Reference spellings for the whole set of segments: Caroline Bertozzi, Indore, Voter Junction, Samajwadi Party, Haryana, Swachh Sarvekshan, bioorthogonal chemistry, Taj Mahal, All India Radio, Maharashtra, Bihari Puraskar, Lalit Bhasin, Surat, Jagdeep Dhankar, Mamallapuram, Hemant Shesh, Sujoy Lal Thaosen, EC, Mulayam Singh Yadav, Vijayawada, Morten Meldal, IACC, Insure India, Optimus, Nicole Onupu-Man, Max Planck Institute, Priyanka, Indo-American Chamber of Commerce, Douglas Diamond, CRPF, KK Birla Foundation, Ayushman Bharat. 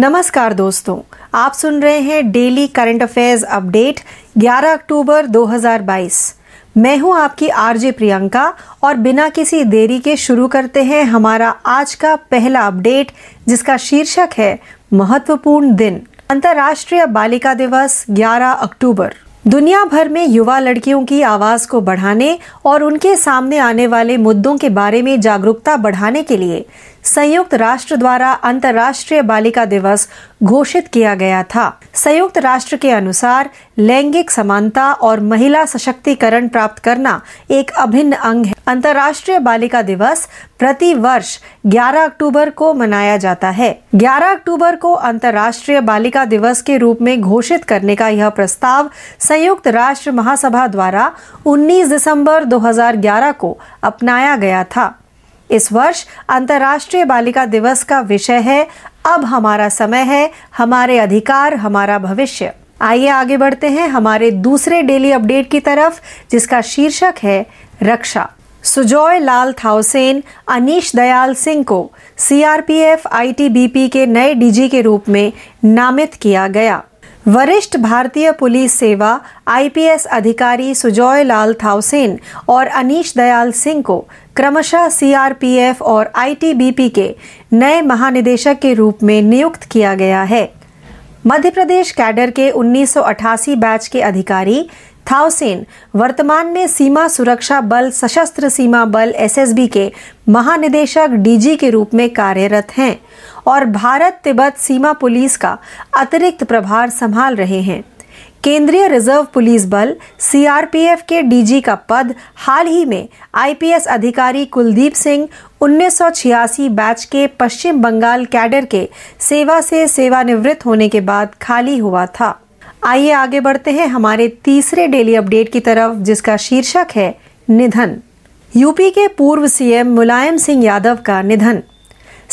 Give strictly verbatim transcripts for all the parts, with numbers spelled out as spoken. नमस्कार दोस्तों, आप सुन रहे हैं डेली करंट अफेयर्स अपडेट ग्यारह अक्टूबर दो हज़ार बाईस। मैं हूं आपकी आरजे प्रियंका और बिना किसी देरी के शुरू करते हैं हमारा आज का पहला अपडेट जिसका शीर्षक है महत्वपूर्ण दिन अंतर्राष्ट्रीय बालिका दिवस ग्यारह अक्टूबर। दुनिया भर में युवा लड़कियों की आवाज को बढ़ाने और उनके सामने आने वाले मुद्दों के बारे में जागरूकता बढ़ाने के लिए संयुक्त राष्ट्र द्वारा अंतर्राष्ट्रीय बालिका दिवस घोषित किया गया था। संयुक्त राष्ट्र के अनुसार लैंगिक समानता और महिला सशक्तिकरण प्राप्त करना एक अभिन्न अंग है। अंतर्राष्ट्रीय बालिका दिवस प्रति वर्ष ग्यारह अक्टूबर को मनाया जाता है। ग्यारह अक्टूबर को अंतर्राष्ट्रीय बालिका दिवस के रूप में घोषित करने का यह प्रस्ताव संयुक्त राष्ट्र महासभा द्वारा उन्नीस दिसंबर दो हज़ार ग्यारह को अपनाया गया था। इस वर्ष अंतर्राष्ट्रीय बालिका दिवस का विषय है अब हमारा समय है, हमारे अधिकार, हमारा भविष्य। आइए आगे बढ़ते हैं हमारे दूसरे डेली अपडेट की तरफ जिसका शीर्षक है रक्षा। सुजोय लाल थाउसेन अनीश दयाल सिंह को C R P F I T B P के नए डी जी के रूप में नामित किया गया। वरिष्ठ भारतीय पुलिस सेवा आई पी एस अधिकारी सुजोय लाल थाउसेन और अनीश दयाल सिंह को क्रमशः सी आर पी एफ और आई टी बी पी के नए महानिदेशक के रूप में नियुक्त किया गया है। मध्य प्रदेश कैडर के उन्नीस सौ अठासी बैच के अधिकारी थाउसेन वर्तमान में सीमा सुरक्षा बल सशस्त्र सीमा बल एस एस बी के महानिदेशक डी जी के रूप में कार्यरत हैं और भारत तिब्बत सीमा पुलिस का अतिरिक्त प्रभार संभाल रहे हैं। केंद्रीय रिजर्व पुलिस बल सी आर पी एफ के डी जी का पद हाल ही में आई पी एस अधिकारी कुलदीप सिंह उन्नीस सौ छियासी बैच के पश्चिम बंगाल कैडर के सेवा से सेवानिवृत्त होने के बाद खाली हुआ था। आइए आगे बढ़ते हैं हमारे तीसरे डेली अपडेट की तरफ जिसका शीर्षक है निधन। यूपी के पूर्व सी एम मुलायम सिंह यादव का निधन।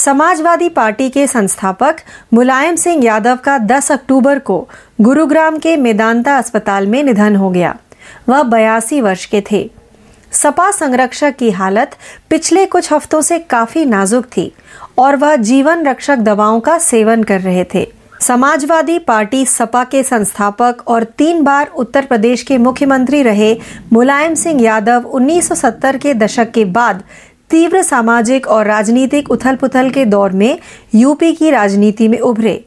समाजवादी पार्टी के संस्थापक मुलायम सिंह यादव का दस अक्टूबर को गुरुग्राम के मेदांता अस्पताल में निधन हो गया। वह बयासी वर्ष के थे। सपा संरक्षक की हालत पिछले कुछ हफ्तों से काफी नाजुक थी और वह जीवन रक्षक दवाओं का सेवन कर रहे थे। समाजवादी पार्टी सपा के संस्थापक और तीन बार उत्तर प्रदेश के मुख्यमंत्री रहे मुलायम सिंह यादव उन्नीस सौ सत्तर के दशक के बाद तीव्र सामाजिक और राजनीतिक उथल-पुथल के दौर में यूपी की राजनीति में उभरे।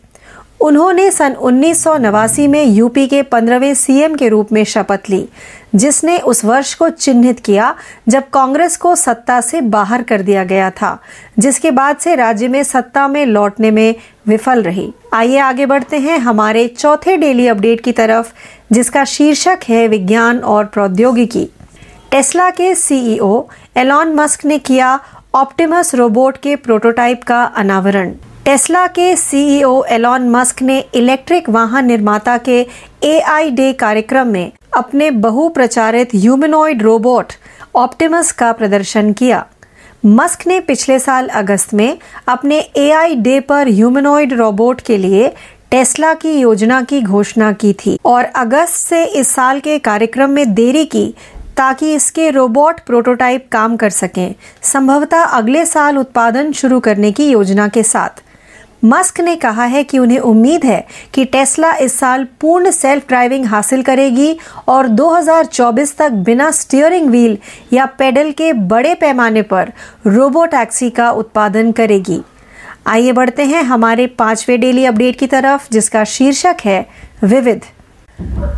उन्होंने सन उन्नीस सौ नवासी में यूपी के पंद्रहवें सी एम के रूप में शपथ ली, जिसने उस वर्ष को चिन्हित किया जब कांग्रेस को सत्ता से बाहर कर दिया गया था, जिसके बाद से राज्य में सत्ता में लौटने में विफल रही। आइए आगे बढ़ते हैं हमारे चौथे डेली अपडेट की तरफ जिसका शीर्षक है विज्ञान और प्रौद्योगिकी। टेस्ला के C E O Elon Musk ने किया ऑप्टिमस रोबोट के प्रोटोटाइप का अनावरण। टेस्ला के C E O Elon Musk ने इलेक्ट्रिक वाहन निर्माता के ए आई डे कार्यक्रम में अपने बहुप्रचारित ह्यूमनॉइड रोबोट ऑप्टिमस का प्रदर्शन किया। मस्क ने पिछले साल अगस्त में अपने ए आई डे पर ह्यूमनॉइड रोबोट के लिए टेस्ला की योजना की घोषणा की थी और अगस्त से इस साल के कार्यक्रम में देरी की ताकि इसके रोबोट प्रोटोटाइप काम कर सकें, संभवतः अगले साल उत्पादन शुरू करने की योजना के साथ। मस्क ने कहा है कि उन्हें उम्मीद है कि टेस्ला इस साल पूर्ण सेल्फ ड्राइविंग हासिल करेगी और दो हज़ार चौबीस तक बिना स्टीयरिंग व्हील या पेडल के बड़े पैमाने पर रोबो टैक्सी का उत्पादन करेगी। आइए बढ़ते हैं हमारे पांचवें डेली अपडेट की तरफ जिसका शीर्षक है विविध।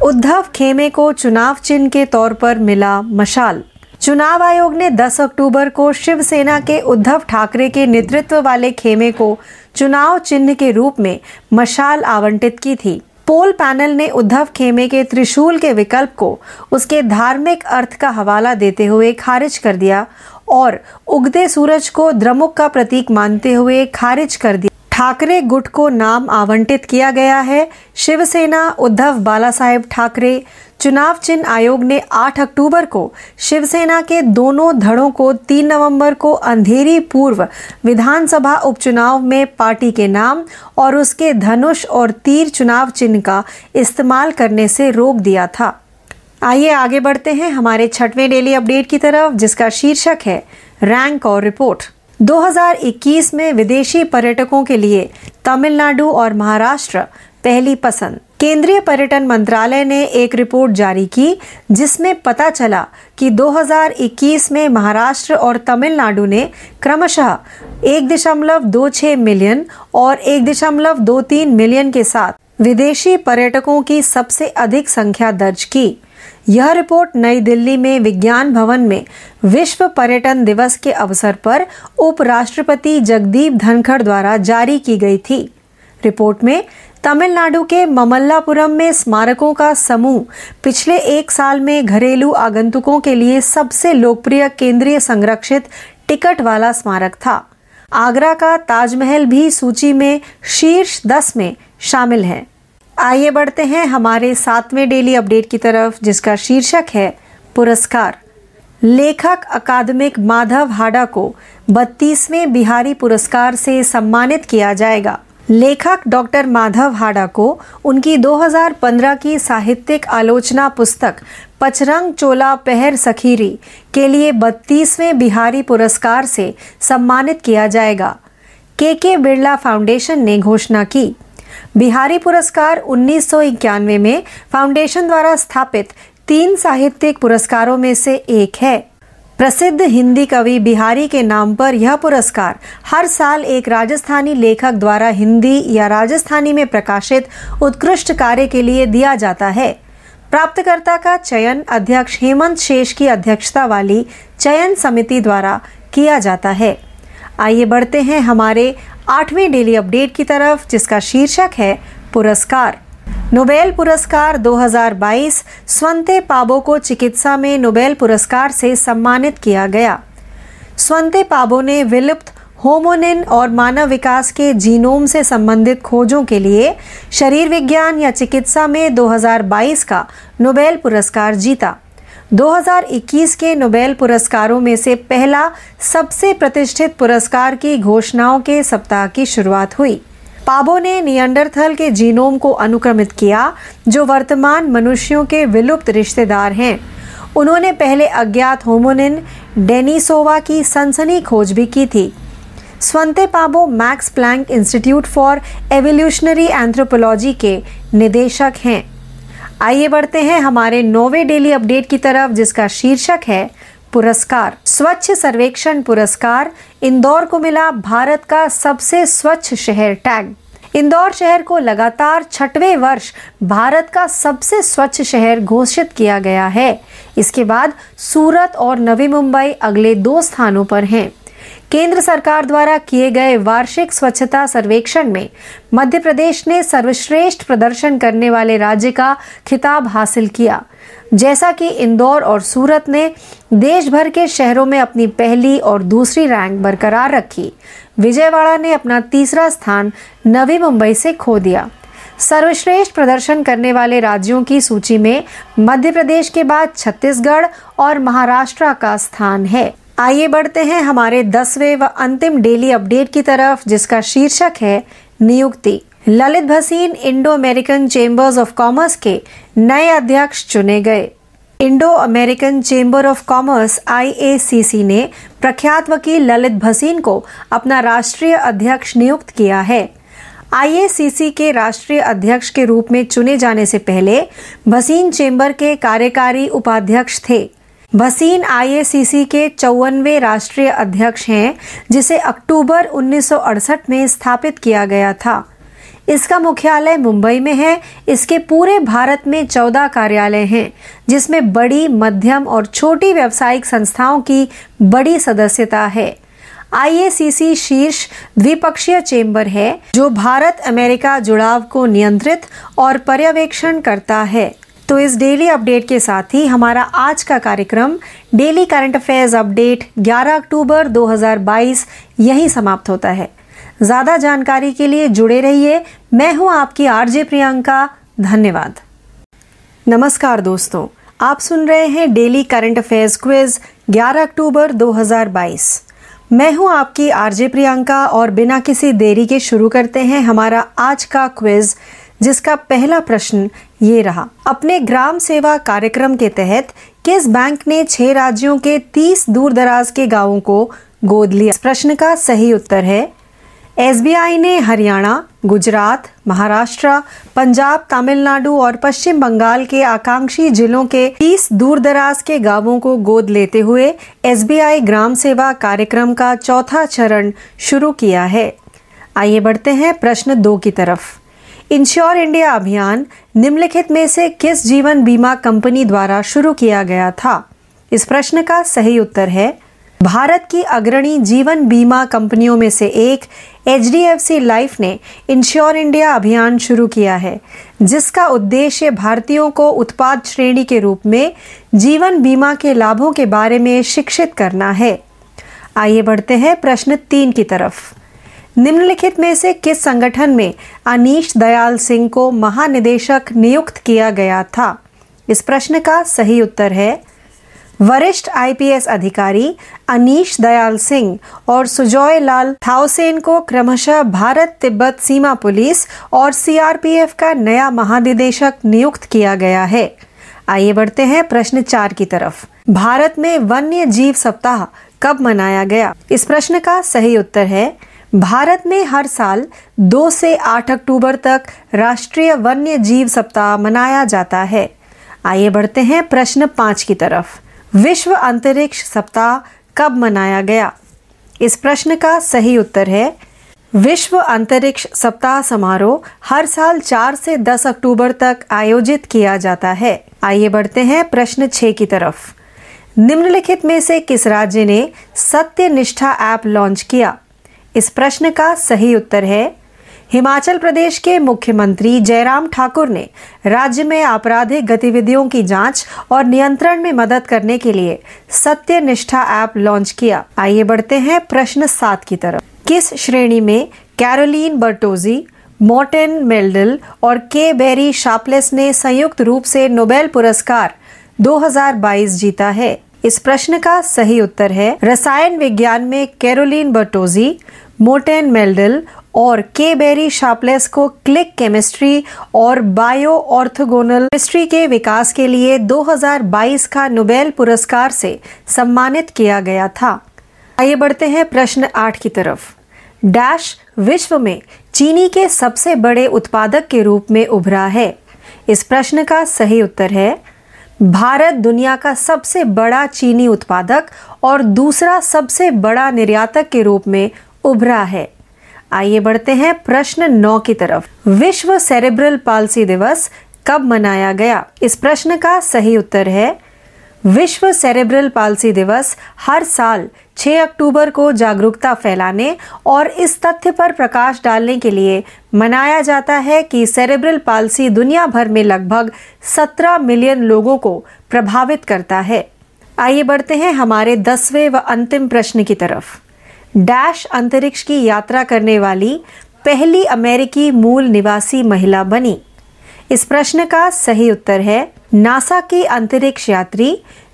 उद्धव खेमे को चुनाव चिन्ह के तौर पर मिला मशाल। चुनाव आयोग ने दस अक्टूबर को शिव सेना के उद्धव ठाकरे के नेतृत्व वाले खेमे को चुनाव चिन्ह के रूप में मशाल आवंटित की थी। पोल पैनल ने उद्धव खेमे के त्रिशूल के विकल्प को उसके धार्मिक अर्थ का हवाला देते हुए खारिज कर दिया और उगते सूरज को द्रमुक का प्रतीक मानते हुए खारिज कर दिया। ठाकरे गुट को नाम आवंटित किया गया है शिवसेना उद्धव बाला साहेब ठाकरे। चुनाव चिन्ह आयोग ने आठ अक्टूबर को शिवसेना के दोनों धड़ों को तीन नवंबर को अंधेरी पूर्व विधानसभा उपचुनाव में पार्टी के नाम और उसके धनुष और तीर चुनाव चिन्ह का इस्तेमाल करने से रोक दिया था। आइए आगे बढ़ते हैं हमारे छठवें डेली अपडेट की तरफ जिसका शीर्षक है रैंक और रिपोर्ट। दो हज़ार इक्कीस में विदेशी पर्यटकों के लिए तमिलनाडु और महाराष्ट्र पहली पसंद। केंद्रीय पर्यटन मंत्रालय ने एक रिपोर्ट जारी की जिसमें पता चला कि दो हज़ार इक्कीस में महाराष्ट्र और तमिलनाडु ने क्रमशः एक दशमलव दो छह मिलियन और एक दशमलव दो तीन मिलियन के साथ विदेशी पर्यटकों की सबसे अधिक संख्या दर्ज की। यह रिपोर्ट नई दिल्ली में विज्ञान भवन में विश्व पर्यटन दिवस के अवसर पर उपराष्ट्रपति जगदीप धनखड़ द्वारा जारी की गई थी। रिपोर्ट में तमिलनाडु के ममल्लापुरम में स्मारकों का समूह पिछले एक साल में घरेलू आगंतुकों के लिए सबसे लोकप्रिय केंद्रीय संरक्षित टिकट वाला स्मारक था। आगरा का ताजमहल भी सूची में शीर्ष दस में शामिल है। आइए बढ़ते हैं हमारे सातवें डेली अपडेट की तरफ, जिसका शीर्षक है पुरस्कार। लेखक अकादमिक माधव हाडा को बत्तीसवें बिहारी पुरस्कार से सम्मानित किया जाएगा। लेखक डॉक्टर माधव हाडा को उनकी दो हज़ार पंद्रह की साहित्यिक आलोचना पुस्तक पचरंग चोला पहर सखीरी के लिए बत्तीसवें बिहारी पुरस्कार से सम्मानित किया जाएगा। के के बिरला फाउंडेशन ने घोषणा की। बिहारी पुरस्कार उन्नीस सौ इक्यानवे में फाउंडेशन द्वारा स्थापित तीन साहित्यिक पुरस्कारों में से एक है। प्रसिद्ध हिंदी कवि बिहारी के नाम पर यह पुरस्कार हर साल एक राजस्थानी लेखक द्वारा हिंदी या राजस्थानी में प्रकाशित उत्कृष्ट कार्य के लिए दिया जाता है। प्राप्तकर्ता का चयन अध्यक्ष हेमंत शेष की अध्यक्षता वाली चयन समिति द्वारा किया जाता है। आइए बढ़ते हैं हमारे आठवें डेली अपडेट की तरफ, जिसका शीर्षक है पुरस्कार। नोबेल पुरस्कार दो हज़ार बाईस, स्वंते पाबो को चिकित्सा में नोबेल पुरस्कार से सम्मानित किया गया। स्वंते पाबो ने विलुप्त होमोनिन और मानव विकास के जीनोम से संबंधित खोजों के लिए शरीर विज्ञान या चिकित्सा में दो हज़ार बाईस का नोबेल पुरस्कार जीता। दो हज़ार इक्कीस के नोबेल पुरस्कारों में से पहला सबसे प्रतिष्ठित पुरस्कार की घोषणाओं के सप्ताह की शुरुआत हुई। पाबो ने नियंडरथल के जीनोम को अनुक्रमित किया, जो वर्तमान मनुष्यों के विलुप्त रिश्तेदार हैं। उन्होंने पहले अज्ञात होमोनिन डेनिसोवा की सनसनी खोज भी की थी। Svante Paabo Max Planck Institute for Evolutionary Anthropology के निदेशक हैं। आइए बढ़ते हैं हमारे नौवें डेली अपडेट की तरफ, जिसका शीर्षक है पुरस्कार। स्वच्छ सर्वेक्षण पुरस्कार। इंदौर को मिला भारत का सबसे स्वच्छ शहर टैग। इंदौर शहर को लगातार छठवें वर्ष भारत का सबसे स्वच्छ शहर घोषित किया गया है। इसके बाद सूरत और नवी मुंबई अगले दो स्थानों पर हैं। केंद्र सरकार द्वारा किए गए वार्षिक स्वच्छता सर्वेक्षण में मध्य प्रदेश ने सर्वश्रेष्ठ प्रदर्शन करने वाले राज्य का खिताब हासिल किया, जैसा कि इंदौर और सूरत ने देश भर के शहरों में अपनी पहली और दूसरी रैंक बरकरार रखी। विजयवाड़ा ने अपना तीसरा स्थान नवी मुंबई से खो दिया। सर्वश्रेष्ठ प्रदर्शन करने वाले राज्यों की सूची में मध्य प्रदेश के बाद छत्तीसगढ़ और महाराष्ट्र का स्थान है। आइए बढ़ते हैं हमारे दसवें व अंतिम डेली अपडेट की तरफ, जिसका शीर्षक है नियुक्ति। Lalit Bhasin Indo American chambers of commerce के नए अध्यक्ष चुने गए। Indo American chamber of commerce I A C C ने प्रख्यात वकील ललित भसीन को अपना राष्ट्रीय अध्यक्ष नियुक्त किया है। आई ए सी सी के राष्ट्रीय अध्यक्ष के रूप में चुने जाने से पहले भसीन चेंबर के कार्यकारी उपाध्यक्ष थे। Bhasin I A C C के चौवनवे राष्ट्रीय अध्यक्ष हैं, जिसे अक्टूबर उन्नीस सौ अड़सठ में स्थापित किया गया था। इसका मुख्यालय मुंबई में है। इसके पूरे भारत में चौदह कार्यालय हैं, जिसमें बड़ी, मध्यम और छोटी व्यावसायिक संस्थाओं की बड़ी सदस्यता है। आई ए सी सी शीर्ष द्विपक्षीय चेंबर है, जो भारत अमेरिका जुड़ाव को नियंत्रित और पर्यवेक्षण करता है। तो इस डेली अपडेट के साथ ही हमारा आज का कार्यक्रम डेली करंट अफेयर्स अपडेट ग्यारह अक्टूबर दो हज़ार बाईस यही समाप्त होता है। ज़्यादा जानकारी के लिए जुड़े रहिए। मैं हूं आपकी आरजे प्रियंका। धन्यवाद। नमस्कार दोस्तों, आप सुन रहे हैं डेली करंट अफेयर्स क्विज ग्यारह अक्टूबर दो हज़ार बाईस। मैं हूं आपकी आरजे प्रियंका और बिना किसी देरी के शुरू करते हैं हमारा आज का क्विज, जिसका पहला प्रश्न ये रहा। अपने ग्राम सेवा कार्यक्रम के तहत किस बैंक ने छह राज्यों के तीस दूरदराज के गांवों को गोद लिया। इस प्रश्न का सही उत्तर है एस बी आई ने हरियाणा, गुजरात, महाराष्ट्र, पंजाब, तमिलनाडु और पश्चिम बंगाल के आकांक्षी जिलों के तीस दूरदराज के गांवों को गोद लेते हुए एस बी आई ग्राम सेवा कार्यक्रम का चौथा चरण शुरू किया है। आइए बढ़ते हैं प्रश्न दो की तरफ। इंश्योर इंडिया अभियान निम्नलिखित में से किस जीवन बीमा कंपनी द्वारा शुरू किया गया था? इस प्रश्न का सही उत्तर है भारत की अग्रणी जीवन बीमा कंपनियों में से एक H D F C life ने इंश्योर इंडिया अभियान शुरू किया है, जिसका उद्देश्य भारतीयों को उत्पाद श्रेणी के रूप में जीवन बीमा के लाभों के बारे में शिक्षित करना है। आइए बढ़ते हैं प्रश्न तीन की तरफ। निम्नलिखित में से किस संगठन में अनीश दयाल सिंह को महानिदेशक नियुक्त किया गया था? इस प्रश्न का सही उत्तर है वरिष्ठ आई पी एस अधिकारी अनीश दयाल सिंह और सुजॉय लाल थाउसेन को क्रमशः भारत तिब्बत सीमा पुलिस और सी आर पी एफ का नया महानिदेशक नियुक्त किया गया है। आइए बढ़ते हैं प्रश्न चार की तरफ। भारत में वन्य जीव सप्ताह कब मनाया गया? इस प्रश्न का सही उत्तर है भारत में हर साल दो से आठ अक्टूबर तक राष्ट्रीय वन्य जीव सप्ताह मनाया जाता है। आइए बढ़ते हैं प्रश्न पाँच की तरफ। विश्व अंतरिक्ष सप्ताह कब मनाया गया? इस प्रश्न का सही उत्तर है विश्व अंतरिक्ष सप्ताह समारोह हर साल चार से दस अक्टूबर तक आयोजित किया जाता है। आइए बढ़ते हैं प्रश्न छः की तरफ। निम्नलिखित में से किस राज्य ने सत्य निष्ठा ऐप लॉन्च किया? इस प्रश्न का सही उत्तर है हिमाचल प्रदेश के मुख्यमंत्री जयराम ठाकुर ने राज्य में आपराधिक गतिविधियों की जांच और नियंत्रण में मदद करने के लिए सत्य निष्ठा ऐप लॉन्च किया। आइए बढ़ते हैं प्रश्न सात की तरफ। किस श्रेणी में कैरोलिन बर्टोजी, मोर्टेन मेल्डल और के बेरी शार्पलेस ने संयुक्त रूप से नोबेल पुरस्कार दो हज़ार बाईस जीता है? इस प्रश्न का सही उत्तर है रसायन विज्ञान में कैरोलिन बर्टोजी, मोर्टेन मेल्डल और के बेरी शार्पलेस को क्लिक केमिस्ट्री और बायो ऑर्थोगोनल केमिस्ट्री के विकास के लिए दो हज़ार बाईस का नोबेल पुरस्कार से सम्मानित किया गया था। आइए बढ़ते हैं प्रश्न आठ की तरफ। डैश विश्व में चीनी के सबसे बड़े उत्पादक के रूप में उभरा है। इस प्रश्न का सही उत्तर है भारत दुनिया का सबसे बड़ा चीनी उत्पादक और दूसरा सबसे बड़ा निर्यातक के रूप में उभरा है। आइए बढ़ते हैं प्रश्न नौ की तरफ। विश्व सेरेब्रल पाल्सी दिवस कब मनाया गया? इस प्रश्न का सही उत्तर है विश्व सेरेब्रल पाल्सी दिवस हर साल छह अक्टूबर को जागरूकता फैलाने और इस तथ्य पर प्रकाश डालने के लिए मनाया जाता है कि सेरेब्रल पाल्सी दुनिया भर में लगभग सत्रह मिलियन लोगों को प्रभावित करता है। आइए बढ़ते हैं हमारे दसवें व अंतिम प्रश्न की तरफ। डैश अंतरिक्ष की यात्रा करने वाली पहली अमेरिकी मूल निवासी महिला बनी। इस प्रश्न का सही उत्तर है नासा की अंतरिक्ष यात्री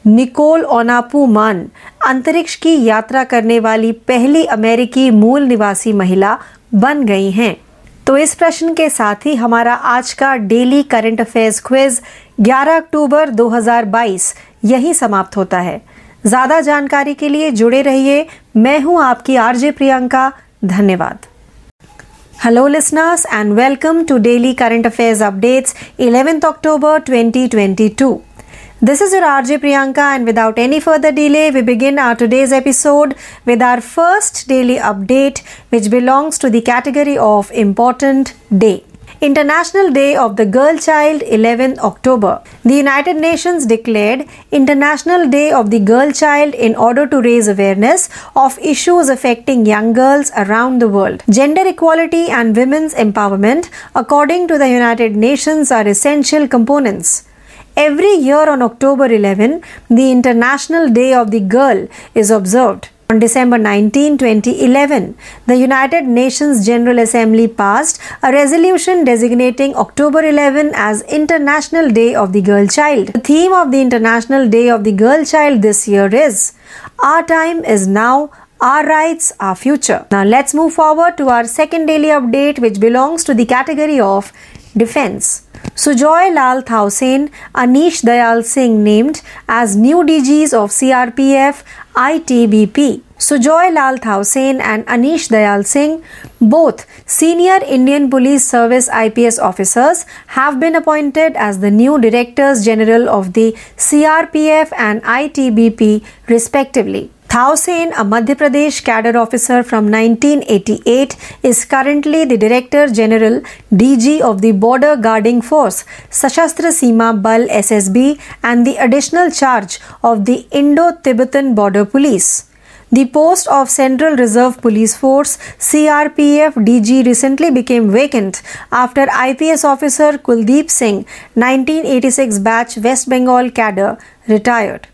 निकोल ओनापुमान अंतरिक्ष की यात्रा करने वाली पहली अमेरिकी मूल निवासी महिला बन गई हैं। तो इस प्रश्न के साथ ही हमारा आज का डेली करंट अफेयर्स क्विज ग्यारह अक्टूबर दो हज़ार बाईस यही समाप्त होता है। ज़्यादा जानकारी के लिए जुड़े रहिए। मैं हूं आपकी आरजे प्रियंका। धन्यवाद। Hello listeners and welcome to daily current affairs updates eleventh October twenty twenty-two. This is your RJ Priyanka and without any further delay we begin our today's episode with our first daily update which belongs to the category of important day. International Day of the Girl Child, eleventh October. The United Nations declared International Day of the Girl Child in order to raise awareness of issues affecting young girls around the world. Gender equality and women's empowerment, according to the United Nations, are essential components. Every year on October eleventh, the International Day of the Girl is observed. On December nineteenth, twenty eleven, the United Nations General Assembly passed a resolution designating October eleventh as International Day of the Girl Child. The theme of the International Day of the Girl Child this year is Our Time Is Now, Our Rights, Our Future. Now let's move forward to our second daily update which belongs to the category of Defense. Sujoy Lal Thaosen, Anish Dayal Singh named as new D Gs of C R P F I T B P. Sujoy Lal Thaosen and Anish Dayal Singh, both senior Indian Police Service I P S officers, have been appointed as the new Directors General of the C R P F and I T B P respectively. Thaosen, a Madhya Pradesh cadre officer from nineteen eighty-eight, is currently the Director General D G of the Border Guarding Force, Sashastra Seema Bal S S B, and the additional charge of the Indo-Tibetan Border Police. The post of Central Reserve Police Force C R P F D G recently became vacant after I P S officer Kuldeep Singh, nineteen eighty-six batch West Bengal cadre, retired.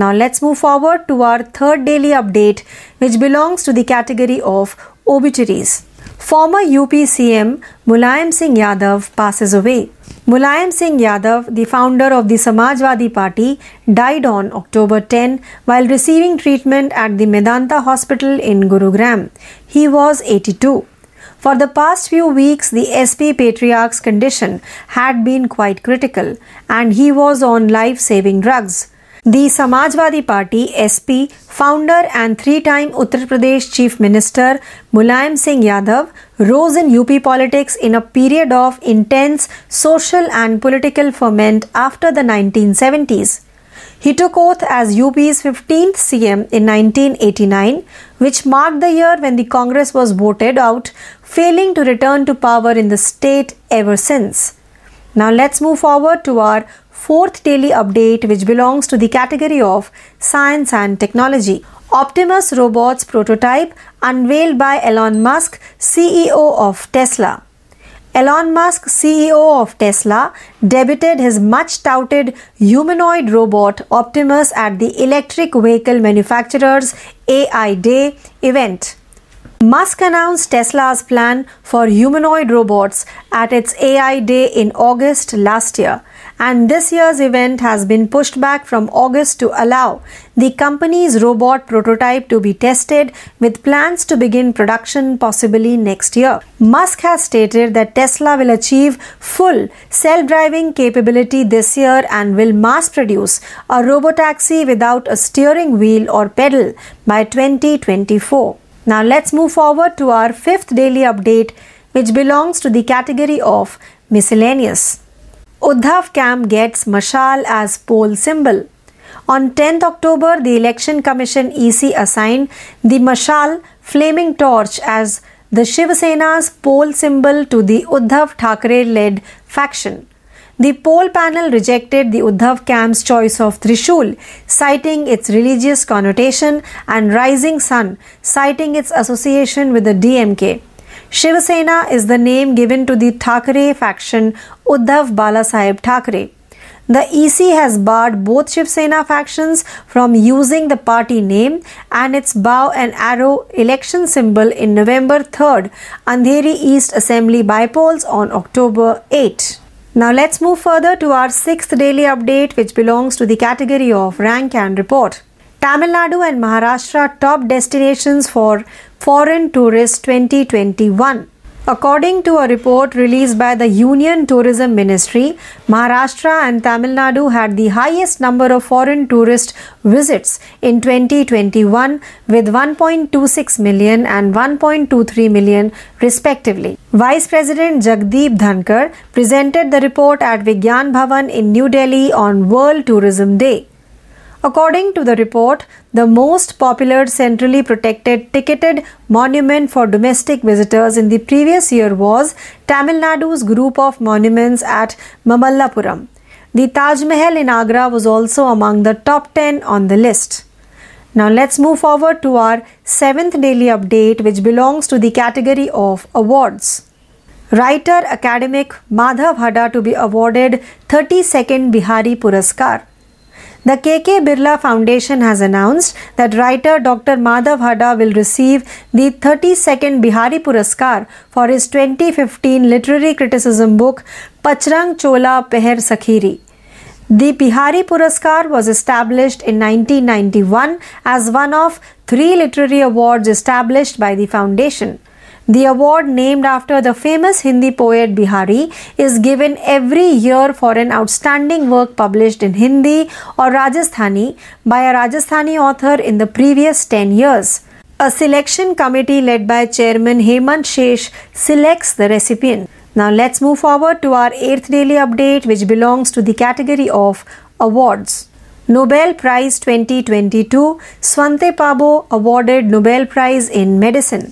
Now let's move forward to our third daily update, which belongs to the category of obituaries. Former U P C M Mulayam Singh Yadav passes away. Mulayam Singh Yadav, the founder of the Samajwadi Party, died on October tenth while receiving treatment at the Medanta Hospital in Gurugram. He was eighty-two. For the past few weeks, the S P patriarch's condition had been quite critical and he was on life-saving drugs. The Samajwadi Party S P founder and three-time Uttar Pradesh Chief Minister Mulayam Singh Yadav rose in U P politics in a period of intense social and political ferment after the nineteen seventies. He took oath as U P's fifteenth C M in nineteen eighty-nine, which marked the year when the Congress was voted out, failing to return to power in the state ever since. Now let's move forward to our fourth daily update, which belongs to the category of science and technology. Optimus robots prototype unveiled by Elon Musk, C E O of Tesla. Elon Musk, C E O of Tesla, debuted his much-touted humanoid robot Optimus at the Electric Vehicle Manufacturers A I Day event. Musk announced Tesla's plan for humanoid robots at its A I Day in August last year, and this year's event has been pushed back from August to allow the company's robot prototype to be tested, with plans to begin production possibly next year. Musk has stated that Tesla will achieve full self-driving capability this year and will mass-produce a robotaxi without a steering wheel or pedal by twenty twenty-four. Now let's move forward to our fifth daily update, which belongs to the category of miscellaneous. Uddhav camp gets Mashal as poll symbol. On tenth October, the Election Commission E C assigned the Mashal, flaming torch, as the Shiv Sena's poll symbol to the Uddhav Thackeray-led faction. The poll panel rejected the Uddhav camp's choice of Trishul, citing its religious connotation, and Rising Sun, citing its association with the D M K. Shiv Sena is the name given to the Thackeray faction, Uddhav Balasaheb Thackeray. The E C has barred both Shiv Sena factions from using the party name and its bow and arrow election symbol in November third, Andheri East Assembly by-polls on October eighth. Now let's move further to our sixth daily update, which belongs to the category of rank and report. Tamil Nadu and Maharashtra top destinations for foreign tourists twenty twenty-one. According to a report released by the Union Tourism Ministry, Maharashtra and Tamil Nadu had the highest number of foreign tourist visits in twenty twenty-one, with one point two six million and one point two three million respectively. Vice President Jagdeep Dhankar presented the report at Vigyan Bhavan in New Delhi on World Tourism Day. According to the report, the most popular centrally protected ticketed monument for domestic visitors in the previous year was Tamil Nadu's group of monuments at Mamallapuram. The Taj Mahal in Agra was also among the top ten on the list. Now let's move forward to our seventh daily update, which belongs to the category of awards. Writer academic Madhav Hada to be awarded thirty-second Bihari Puraskar. The K K Birla Foundation has announced that writer Doctor Madhav Hada will receive the thirty-second Bihari Puraskar for his twenty fifteen literary criticism book Pachrang Chola Peher Sakhiri. The Bihari Puraskar was established in nineteen ninety-one as one of three literary awards established by the foundation. The award, named after the famous Hindi poet Bihari, is given every year for an outstanding work published in Hindi or Rajasthani by a Rajasthani author in the previous ten years. A selection committee led by Chairman Hemant Shesh selects the recipient. Now let's move forward to our eighth daily update, which belongs to the category of awards. Nobel Prize twenty twenty-two, Svante Pääbo awarded Nobel Prize in Medicine.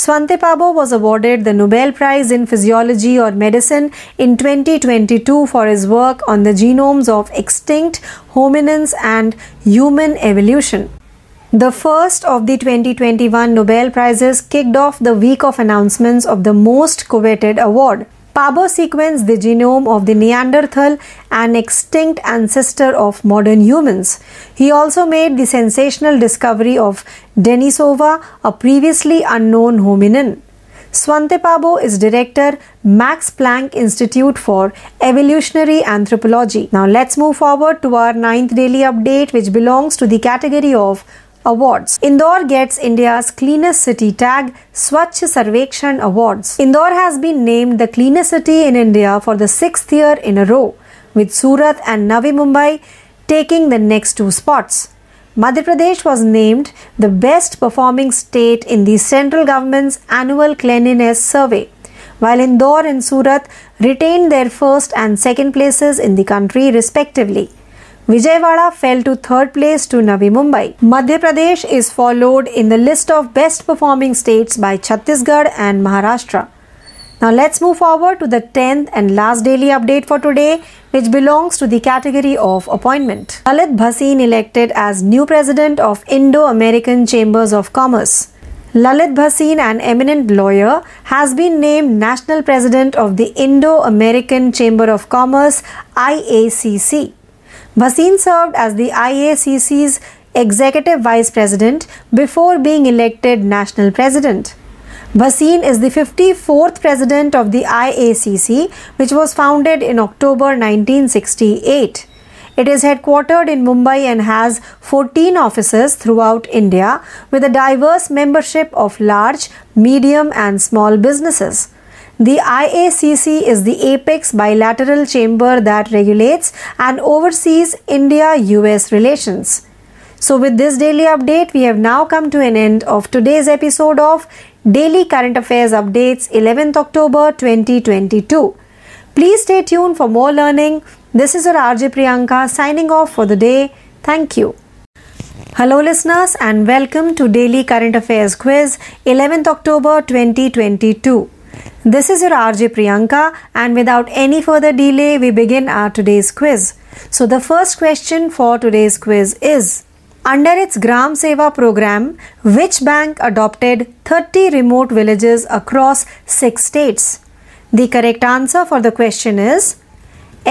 Svante Pääbo was awarded the Nobel Prize in Physiology or Medicine in twenty twenty-two for his work on the genomes of extinct hominins and human evolution. The first of the twenty twenty-one Nobel Prizes kicked off the week of announcements of the most coveted award. Pääbo sequenced the genome of the Neanderthal, an extinct ancestor of modern humans. He also made the sensational discovery of Denisova, a previously unknown hominin. Svante Pääbo is director, Max Planck Institute for Evolutionary Anthropology. Now let's move forward to our ninth daily update, which belongs to the category of awards. Indore gets India's cleanest city tag, Swachh Sarvekshan Awards. Indore has been named the cleanest city in India for the sixth year in a row, with Surat and Navi Mumbai taking the next two spots. Madhya Pradesh was named the best performing state in the central government's annual cleanliness survey, while Indore and Surat retained their first and second places in the country respectively. Vijayawada fell to third place to Navi Mumbai. Madhya Pradesh is followed in the list of best performing states by Chhattisgarh and Maharashtra. Now let's move forward to the tenth and last daily update for today, which belongs to the category of appointment. Lalit Bhasin elected as new president of Indo-American Chambers of Commerce. Lalit Bhasin, an eminent lawyer, has been named national president of the Indo-American Chamber of Commerce I A C C. Bhasin served as the I A C C's executive vice president before being elected national president. Bhasin is the fifty-fourth president of the I A C C, which was founded in October nineteen sixty-eight. It is headquartered in Mumbai and has fourteen offices throughout India, with a diverse membership of large, medium and small businesses. The I A C C is the apex bilateral chamber that regulates and oversees India U S relations. So with this daily update, we have now come to an end of today's episode of Daily Current Affairs Updates, eleventh October twenty twenty-two. Please stay tuned for more learning. This is your R J Priyanka signing off for the day. Thank you. Hello listeners, and welcome to Daily Current Affairs Quiz, eleventh October twenty twenty-two. This is your R J Priyanka, and without any further delay, we begin our today's quiz. So the first question for today's quiz is, under its Gram Seva program, which bank adopted thirty remote villages across six states? The correct answer for the question is,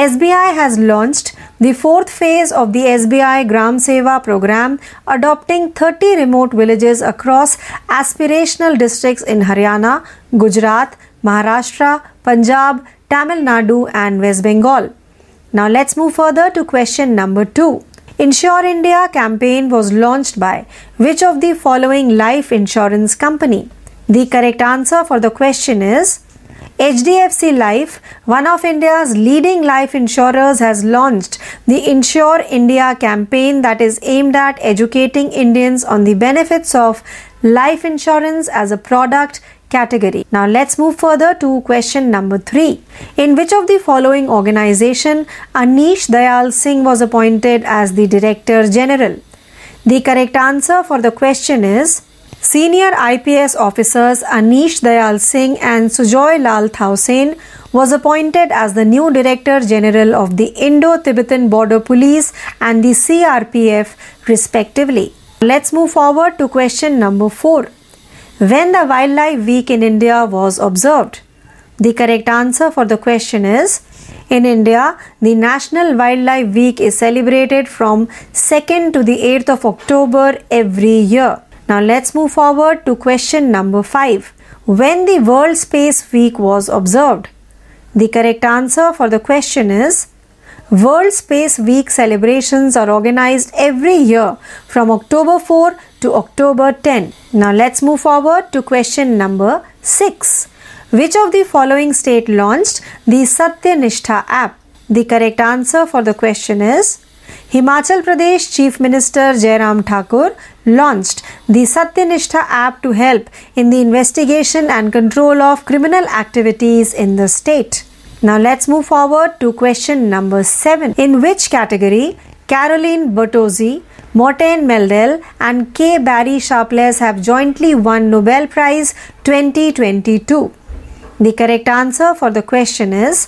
S B I has launched the fourth phase of the S B I Gram Seva program, adopting thirty remote villages across aspirational districts in Haryana, Gujarat, Maharashtra, Punjab, Tamil Nadu and West Bengal. Now let's move further to question number two. Insure India campaign was launched by which of the following life insurance company? The correct answer for the question is, H D F C Life, one of India's leading life insurers, has launched the Insure India campaign that is aimed at educating Indians on the benefits of life insurance as a product category. Now let's move further to question number three. In which of the following organization Anish Dayal Singh was appointed as the Director General? The correct answer for the question is, Senior I P S officers Anish Dayal Singh and Sujoy Lal Thaosen was appointed as the new Director General of the Indo-Tibetan Border Police and the C R P F respectively. Let's move forward to question number four. When the Wildlife Week in India was observed? The correct answer for the question is, in India, the National Wildlife Week is celebrated from second to the eighth of October every year. Now let's move forward to question number five. When the World Space Week was observed? The correct answer for the question is, World Space Week celebrations are organized every year from October fourth to October tenth. Now let's move forward to question number six. Which of the following state launched the Satya Nishtha app? The correct answer for the question is Himachal Pradesh Chief Minister Jairam Thakur launched the Satya Nishtha app to help in the investigation and control of criminal activities in the state. Now let's move forward to question number seven. In which category Caroline Bertozzi, Morten Meldal and K. Barry Sharpless have jointly won Nobel Prize twenty twenty-two? The correct answer for the question is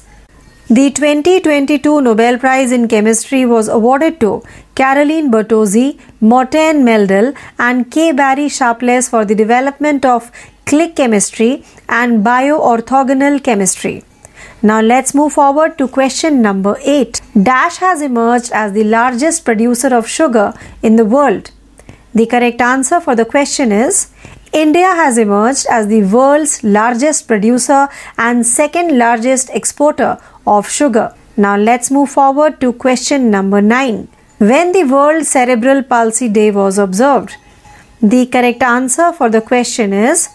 the twenty twenty-two Nobel Prize in Chemistry was awarded to Caroline Bertozzi, Morten Meldal and K. Barry Sharpless for the development of click chemistry and bioorthogonal chemistry. Now let's move forward to question number eight. Dash has emerged as the largest producer of sugar in the world. The correct answer for the question is India has emerged as the world's largest producer and second largest exporter of sugar. Now let's move forward to question number nine. When the World Cerebral Palsy Day was observed? The correct answer for the question is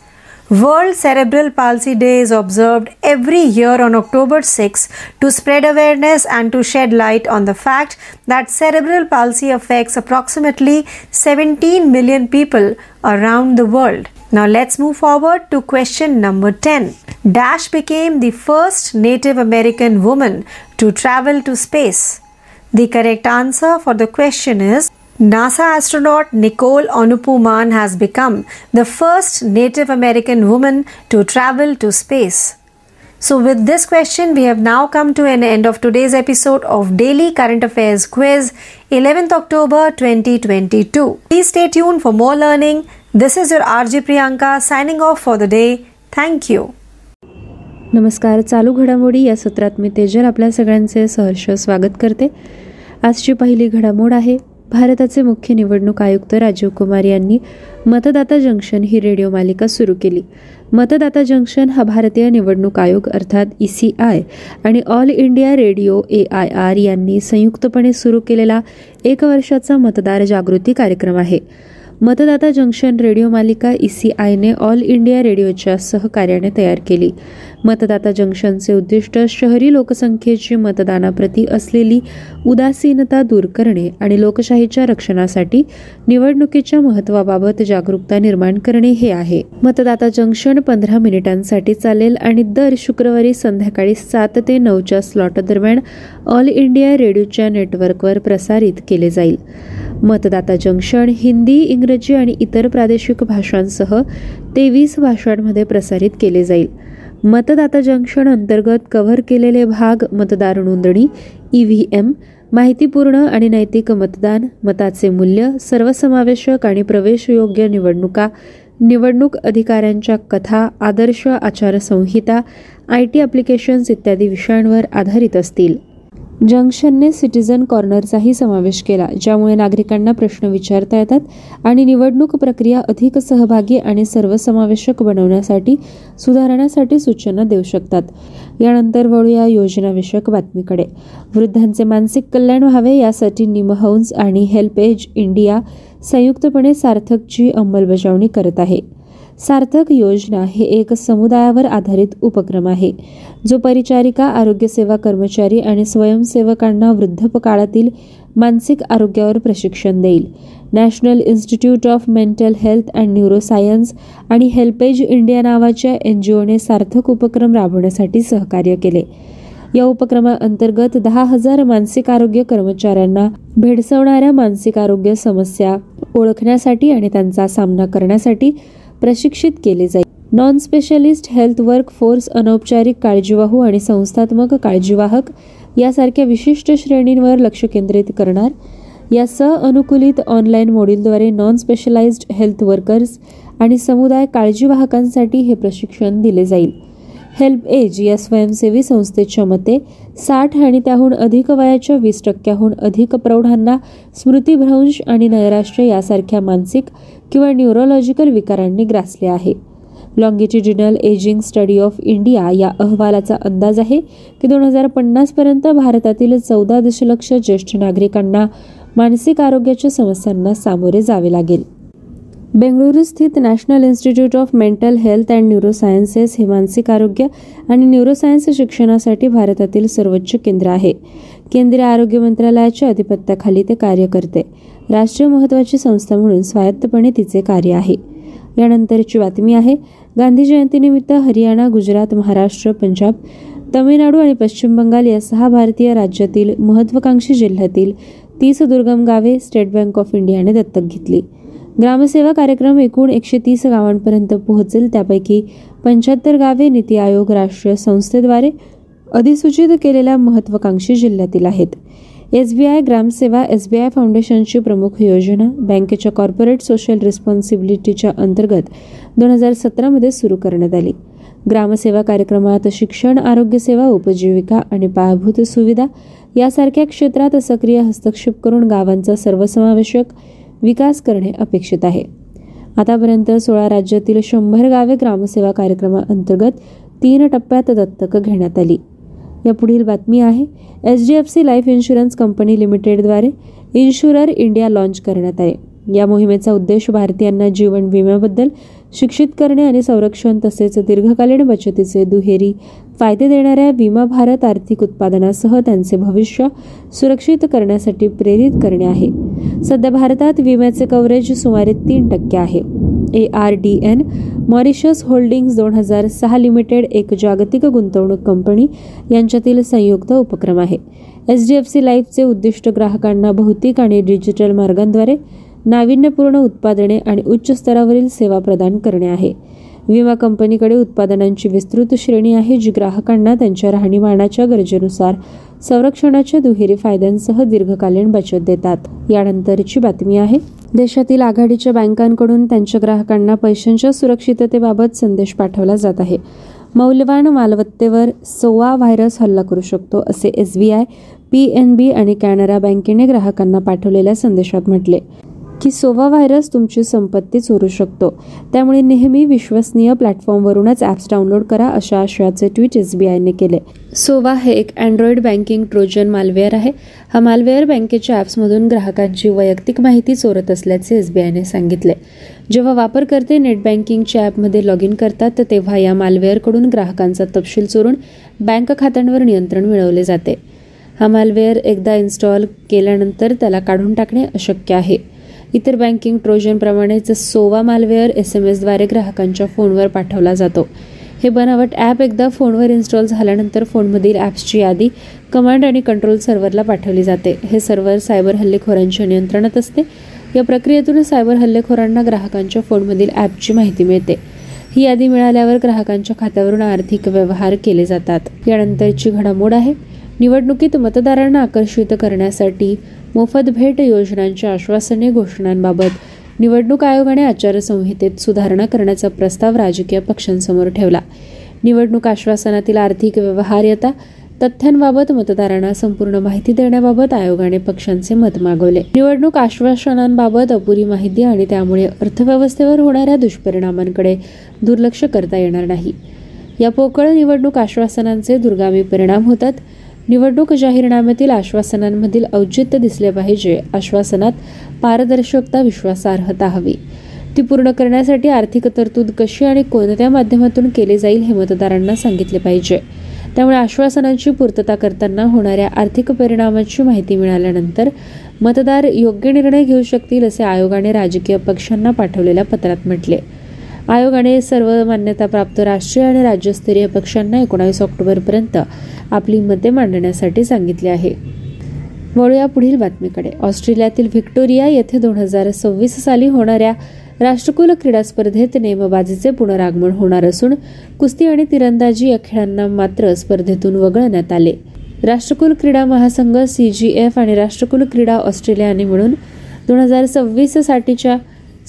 World Cerebral Palsy Day is observed every year on October sixth to spread awareness and to shed light on the fact that cerebral palsy affects approximately seventeen million people around the world. Now let's move forward to question number ten. Dash became the first Native American woman to travel to space. The correct answer for the question is NASA astronaut Nicole Onupu-Man has become the first Native American woman to travel to space. So with this question, we have now come to an end of today's episode of Daily Current Affairs Quiz, eleventh October twenty twenty-two. Please stay tuned for more learning. This is your R J Priyanka signing off for the day. Thank you. नमस्कार. चालू घडामोडी या सत्रात मी तेजल आपल्या सगळ्यांचे सहर्ष स्वागत करते. आजची पहिली घडामोड आहे. भारताचे मुख्य निवडणूक आयुक्त राजीव कुमार यांनी मतदाता जंक्शन ही रेडिओ मालिका सुरू केली. मतदाता जंक्शन हा भारतीय निवडणूक आयोग अर्थात ई सी आय आणि all India radio A I R यांनी संयुक्तपणे सुरू केलेला एक वर्षाचा मतदार जागृती कार्यक्रम आहे. मतदाता जंक्शन रेडिओ मालिका ई सी आयने ऑल इंडिया रेडिओच्या सहकार्याने तयार केली. मतदाता जंक्शनचे उद्दिष्ट शहरी लोकसंख्येची मतदानाप्रती असलेली उदासीनता दूर करणे आणि लोकशाहीच्या रक्षणासाठी निवडणुकीच्या महत्त्वाबाबत जागरूकता निर्माण करणे हे आहे. मतदाता जंक्शन पंधरा मिनिटांसाठी चालेल आणि दर शुक्रवारी संध्याकाळी सात ते नऊच्या स्लॉट दरम्यान ऑल इंडिया रेडिओच्या नेटवर्कवर प्रसारित केले जाईल. मतदाता जंक्शन हिंदी, इंग्रजी आणि इतर प्रादेशिक भाषांसह तेवीस भाषांमध्ये प्रसारित केले जाईल. मतदाता जंक्शन अंतर्गत कव्हर केलेले भाग मतदार नोंदणी, ई व्ही एम, माहितीपूर्ण आणि नैतिक मतदान, मताचे मूल्य, सर्वसमावेशक आणि प्रवेशयोग्य निवडणुका, निवडणूक अधिकाऱ्यांच्या कथा, आदर्श आचारसंहिता, आय टी ॲप्लिकेशन्स इत्यादी विषयांवर आधारित असतील. जंक्शनने सिटिझन कॉर्नरचाही समावेश केला, ज्यामुळे नागरिकांना प्रश्न विचारता येतात आणि निवडणूक प्रक्रिया अधिक सहभागी आणि सर्वसमावेशक बनवण्यासाठी सुधारण्यासाठी सूचना देऊ शकतात. यानंतर वळूया योजनाविषयक बातमीकडे. वृद्धांचे मानसिक कल्याण व्हावे यासाठी निमहंस आणि हेल्पेज इंडिया संयुक्तपणे सार्थकची अंमलबजावणी करत आहे. सार्थक योजना हे एक समुदायावर आधारित उपक्रम आहे, जो परिचारिका, आरोग्यसेवा कर्मचारी आणि स्वयंसेवकांना वृद्धपकाळातील मानसिक आरोग्यावर प्रशिक्षण देईल. National institute of mental health and neuroscience आणि हेल्पेज इंडिया नावाच्या एन जी ओने सार्थक उपक्रम राबवण्यासाठी सहकार्य केले. या उपक्रमाअंतर्गत दहा हजार मानसिक आरोग्य कर्मचाऱ्यांना भेडसावणाऱ्या मानसिक आरोग्य समस्या ओळखण्यासाठी आणि त्यांचा सामना करण्यासाठी प्रशिक्षित केले जाईल. Non specialist health work force, अनौपचारिक काळजीवाहू आणि संस्थात्मक काळजीवाहक यासारख्या विशिष्ट श्रेणींवर लक्ष केंद्रित करणार. या सहअनुकूलित ऑनलाईन मॉड्यूलद्वारे नॉन स्पेशलाइज्ड हेल्थ वर्कर्स आणि समुदाय काळजीवाहकांसाठी हे प्रशिक्षण दिले जाईल. हेल्प एज या स्वयंसेवी संस्थेच्या मते साठ आणि त्याहून अधिक वयाच्या वीस टक्क्याहून अधिक प्रौढांना स्मृतिभ्रंश आणि नैराश्य यासारख्या मानसिक किंवा न्यूरोलॉजिकल विकारांनी ग्रासले आहे. Longitudinal ageing study of India या अहवालाचा अंदाज आहे की दोन हजार पन्नास पर्यंत भारतातील चौदा दशलक्ष ज्येष्ठ नागरिकांना मानसिक आरोग्याच्या समस्यांना सामोरे जावे लागेल. बेंगळुरू स्थित national institute of mental health and न्यूरोसायन्सेस हे मानसिक आरोग्य आणि न्यूरोसायन्स शिक्षणासाठी भारतातील सर्वोच्च केंद्र आहे. केंद्रीय आरोग्य मंत्रालयाच्या अधिपत्याखाली ते कार्य करते. राष्ट्रीय महत्त्वाची संस्था म्हणून स्वायत्तपणे तिचे कार्य आहे. यानंतरची बातमी आहे, गांधी जयंतीनिमित्त हरियाणा, गुजरात, महाराष्ट्र, पंजाब, तमिळनाडू आणि पश्चिम बंगाल या सहा भारतीय राज्यातील महत्त्वाकांक्षी जिल्ह्यातील तीस दुर्गम गावे स्टेट बँक ऑफ इंडियाने दत्तक घेतली. ग्रामसेवा कार्यक्रम एकूण एकशे तीस गावांपर्यंत पोहोचेल. त्यापैकी पंच्याहत्तर गावे नीती आयोग राष्ट्रीय संस्थेद्वारे अधिसूचित केलेल्या महत्त्वाकांक्षी जिल्ह्यातील आहेत. एसबीआय ग्रामसेवा एसबीआय फाउंडेशनची प्रमुख योजना बँकेच्या कॉर्पोरेट सोशल रिस्पॉन्सिबिलिटीच्या अंतर्गत दोन हजार सतरामध्ये सुरू करण्यात आली. ग्रामसेवा कार्यक्रमात शिक्षण, आरोग्यसेवा, उपजीविका आणि पायाभूत सुविधा यासारख्या क्षेत्रात सक्रिय हस्तक्षेप करून गावांचा सर्वसमावेशक विकास करणे अपेक्षित आहे. आतापर्यंत सोळा राज्यातील शंभर गावे ग्रामसेवा कार्यक्रमाअंतर्गत तीन टप्प्यात दत्तक घेण्यात आली. या पुढील बातमी आहे, H D F C life insurance company लिमिटेडद्वारे इन्शुरर इंडिया लॉन्च करण्यात आले. या मोहिमेचा उद्देश भारतीयांना जीवन विम्याबद्दल शिक्षित करणे आणि संरक्षण तसेच दीर्घकालीन बचतीचे दुहेरी फायदे देणाऱ्या विमा भारत आर्थिक उत्पादनासह त्यांचे भविष्य सुरक्षित करण्यासाठी प्रेरित करणे आहे. सध्या भारतात विम्याचे कव्हरेज सुमारे तीन टक्के आहे. A R D N Mauritius holdings दोन हजार सहा लिमिटेड एक जागतिक गुंतवणूक कंपनी यांच्यातील संयुक्त उपक्रम आहे. एच डी एफ सी लाईफचे उद्दिष्ट ग्राहकांना भौतिक आणि डिजिटल मार्गांद्वारे नाविन्यपूर्ण उत्पादने आणि उच्च स्तरावरील सेवा प्रदान करणे आहे. विमा कंपनीकडे उत्पादनांची विस्तृत श्रेणी आहे जी ग्राहकांना त्यांच्या राहणीमानाच्या गरजेनुसार संरक्षणाच्या दुहेरी फायद्यांसह दीर्घकालीन बचत देतात. यानंतरची बातमी आहे, देशातील आघाडीच्या बँकांकडून त्यांच्या ग्राहकांना पैशांच्या सुरक्षिततेबाबत संदेश पाठवला जात आहे. मौल्यवान मालमत्तेवर सोवा व्हायरस हल्ला करू शकतो असे एसबीआय, पीएनबी आणि कॅनरा बँकेने ग्राहकांना पाठवलेल्या संदेशात म्हटले की सोवा व्हायरस तुमची संपत्ती चोरू शकतो, त्यामुळे नेहमी विश्वसनीय प्लॅटफॉर्मवरूनच ॲप्स डाउनलोड करा अशा आशयाचे ट्विट एसबीआयने केले. सोवा हे एक अँड्रॉइड बँकिंग ट्रोजन मालवेअर आहे. हा मालवेअर बँकेच्या ॲप्समधून ग्राहकांची वैयक्तिक माहिती चोरत असल्याचे एसबीआयने सांगितले. जेव्हा वापरकर्ते नेट बँकिंगच्या ॲपमध्ये लॉग इन करतात तेव्हा या मालवेअरकडून ग्राहकांचा तपशील चोरून बँक खात्यांवर नियंत्रण मिळवले जाते. हा मालवेअर एकदा इन्स्टॉल केल्यानंतर त्याला काढून टाकणे अशक्य आहे. इतर बँकिंग ट्रोजनप्रमाणेच सोवा मालवेअर एस एम एसद्वारे ग्राहकांच्या फोनवर पाठवला जातो. हे बनावट ॲप एकदा फोनवर इन्स्टॉल झाल्यानंतर फोनमधील ॲप्सची यादी कमांड आणि कंट्रोल सर्व्हरला पाठवली जाते. हे सर्व्हर सायबर हल्लेखोरांच्या नियंत्रणात असते. या प्रक्रियेतून सायबर हल्लेखोरांना ग्राहकांच्या फोनमधील ॲपची माहिती मिळते. ही यादी मिळाल्यावर ग्राहकांच्या खात्यावरून आर्थिक व्यवहार केले जातात. यानंतरची घडामोड आहे, निवडणुकीत मतदारांना आकर्षित करण्यासाठी मोफत भेट योजनांच्या आश्वासने घोषणांबाबत निवडणूक आयोगाने आचारसंहितेत सुधारणा करण्याचा प्रस्ताव राजकीय पक्षांसमोर ठेवला. निवडणूक आश्वासनातील आर्थिक व्यवहार्यता तथ्यांबाबत मतदारांना संपूर्ण माहिती देण्याबाबत आयोगाने पक्षांचे मत मागवले. निवडणूक आश्वासनांबाबत अपुरी माहिती आणि त्यामुळे अर्थव्यवस्थेवर होणाऱ्या दुष्परिणामांकडे दुर्लक्ष करता येणार नाही. या पोकळ निवडणूक आश्वासनांचे दूरगामी परिणाम होतात. निवडणूक जाहीरनाम्यातील आश्वासनांमधील औचित्य दिसले पाहिजे. आश्वासनात पारदर्शकता, विश्वासार्हता हवी. ती पूर्ण करण्यासाठी आर्थिक तरतूद कशी आणि कोणत्या माध्यमातून केली जाईल हे मतदारांना सांगितले पाहिजे. त्यामुळे आश्वासनांची पूर्तता करताना होणाऱ्या आर्थिक परिणामाची माहिती मिळाल्यानंतर मतदार योग्य निर्णय घेऊ शकतील असे आयोगाने राजकीय पक्षांना पाठवलेल्या पत्रात म्हटले. आयोगाने सर्व मान्यताप्राप्त राष्ट्रीय आणि राज्यस्तरीय पक्षांना एकोणावीस ऑक्टोबरपर्यंत आपली मते मांडण्यासाठी सांगितले आहे. वळूया पुढील बातमीकडे. ऑस्ट्रेलियातील व्हिक्टोरिया येथे दोन हजार सव्वीस साली होणाऱ्या राष्ट्रकुल क्रीडा स्पर्धेत नेमबाजीचे पुनरागमन होणार असून कुस्ती आणि तिरंदाजी या खेळांना मात्र स्पर्धेतून वगळण्यात आले. राष्ट्रकुल क्रीडा महासंघ सीजीएफ आणि राष्ट्रकुल क्रीडा ऑस्ट्रेलियाने मिळून दोन हजार सव्वीस साठीच्या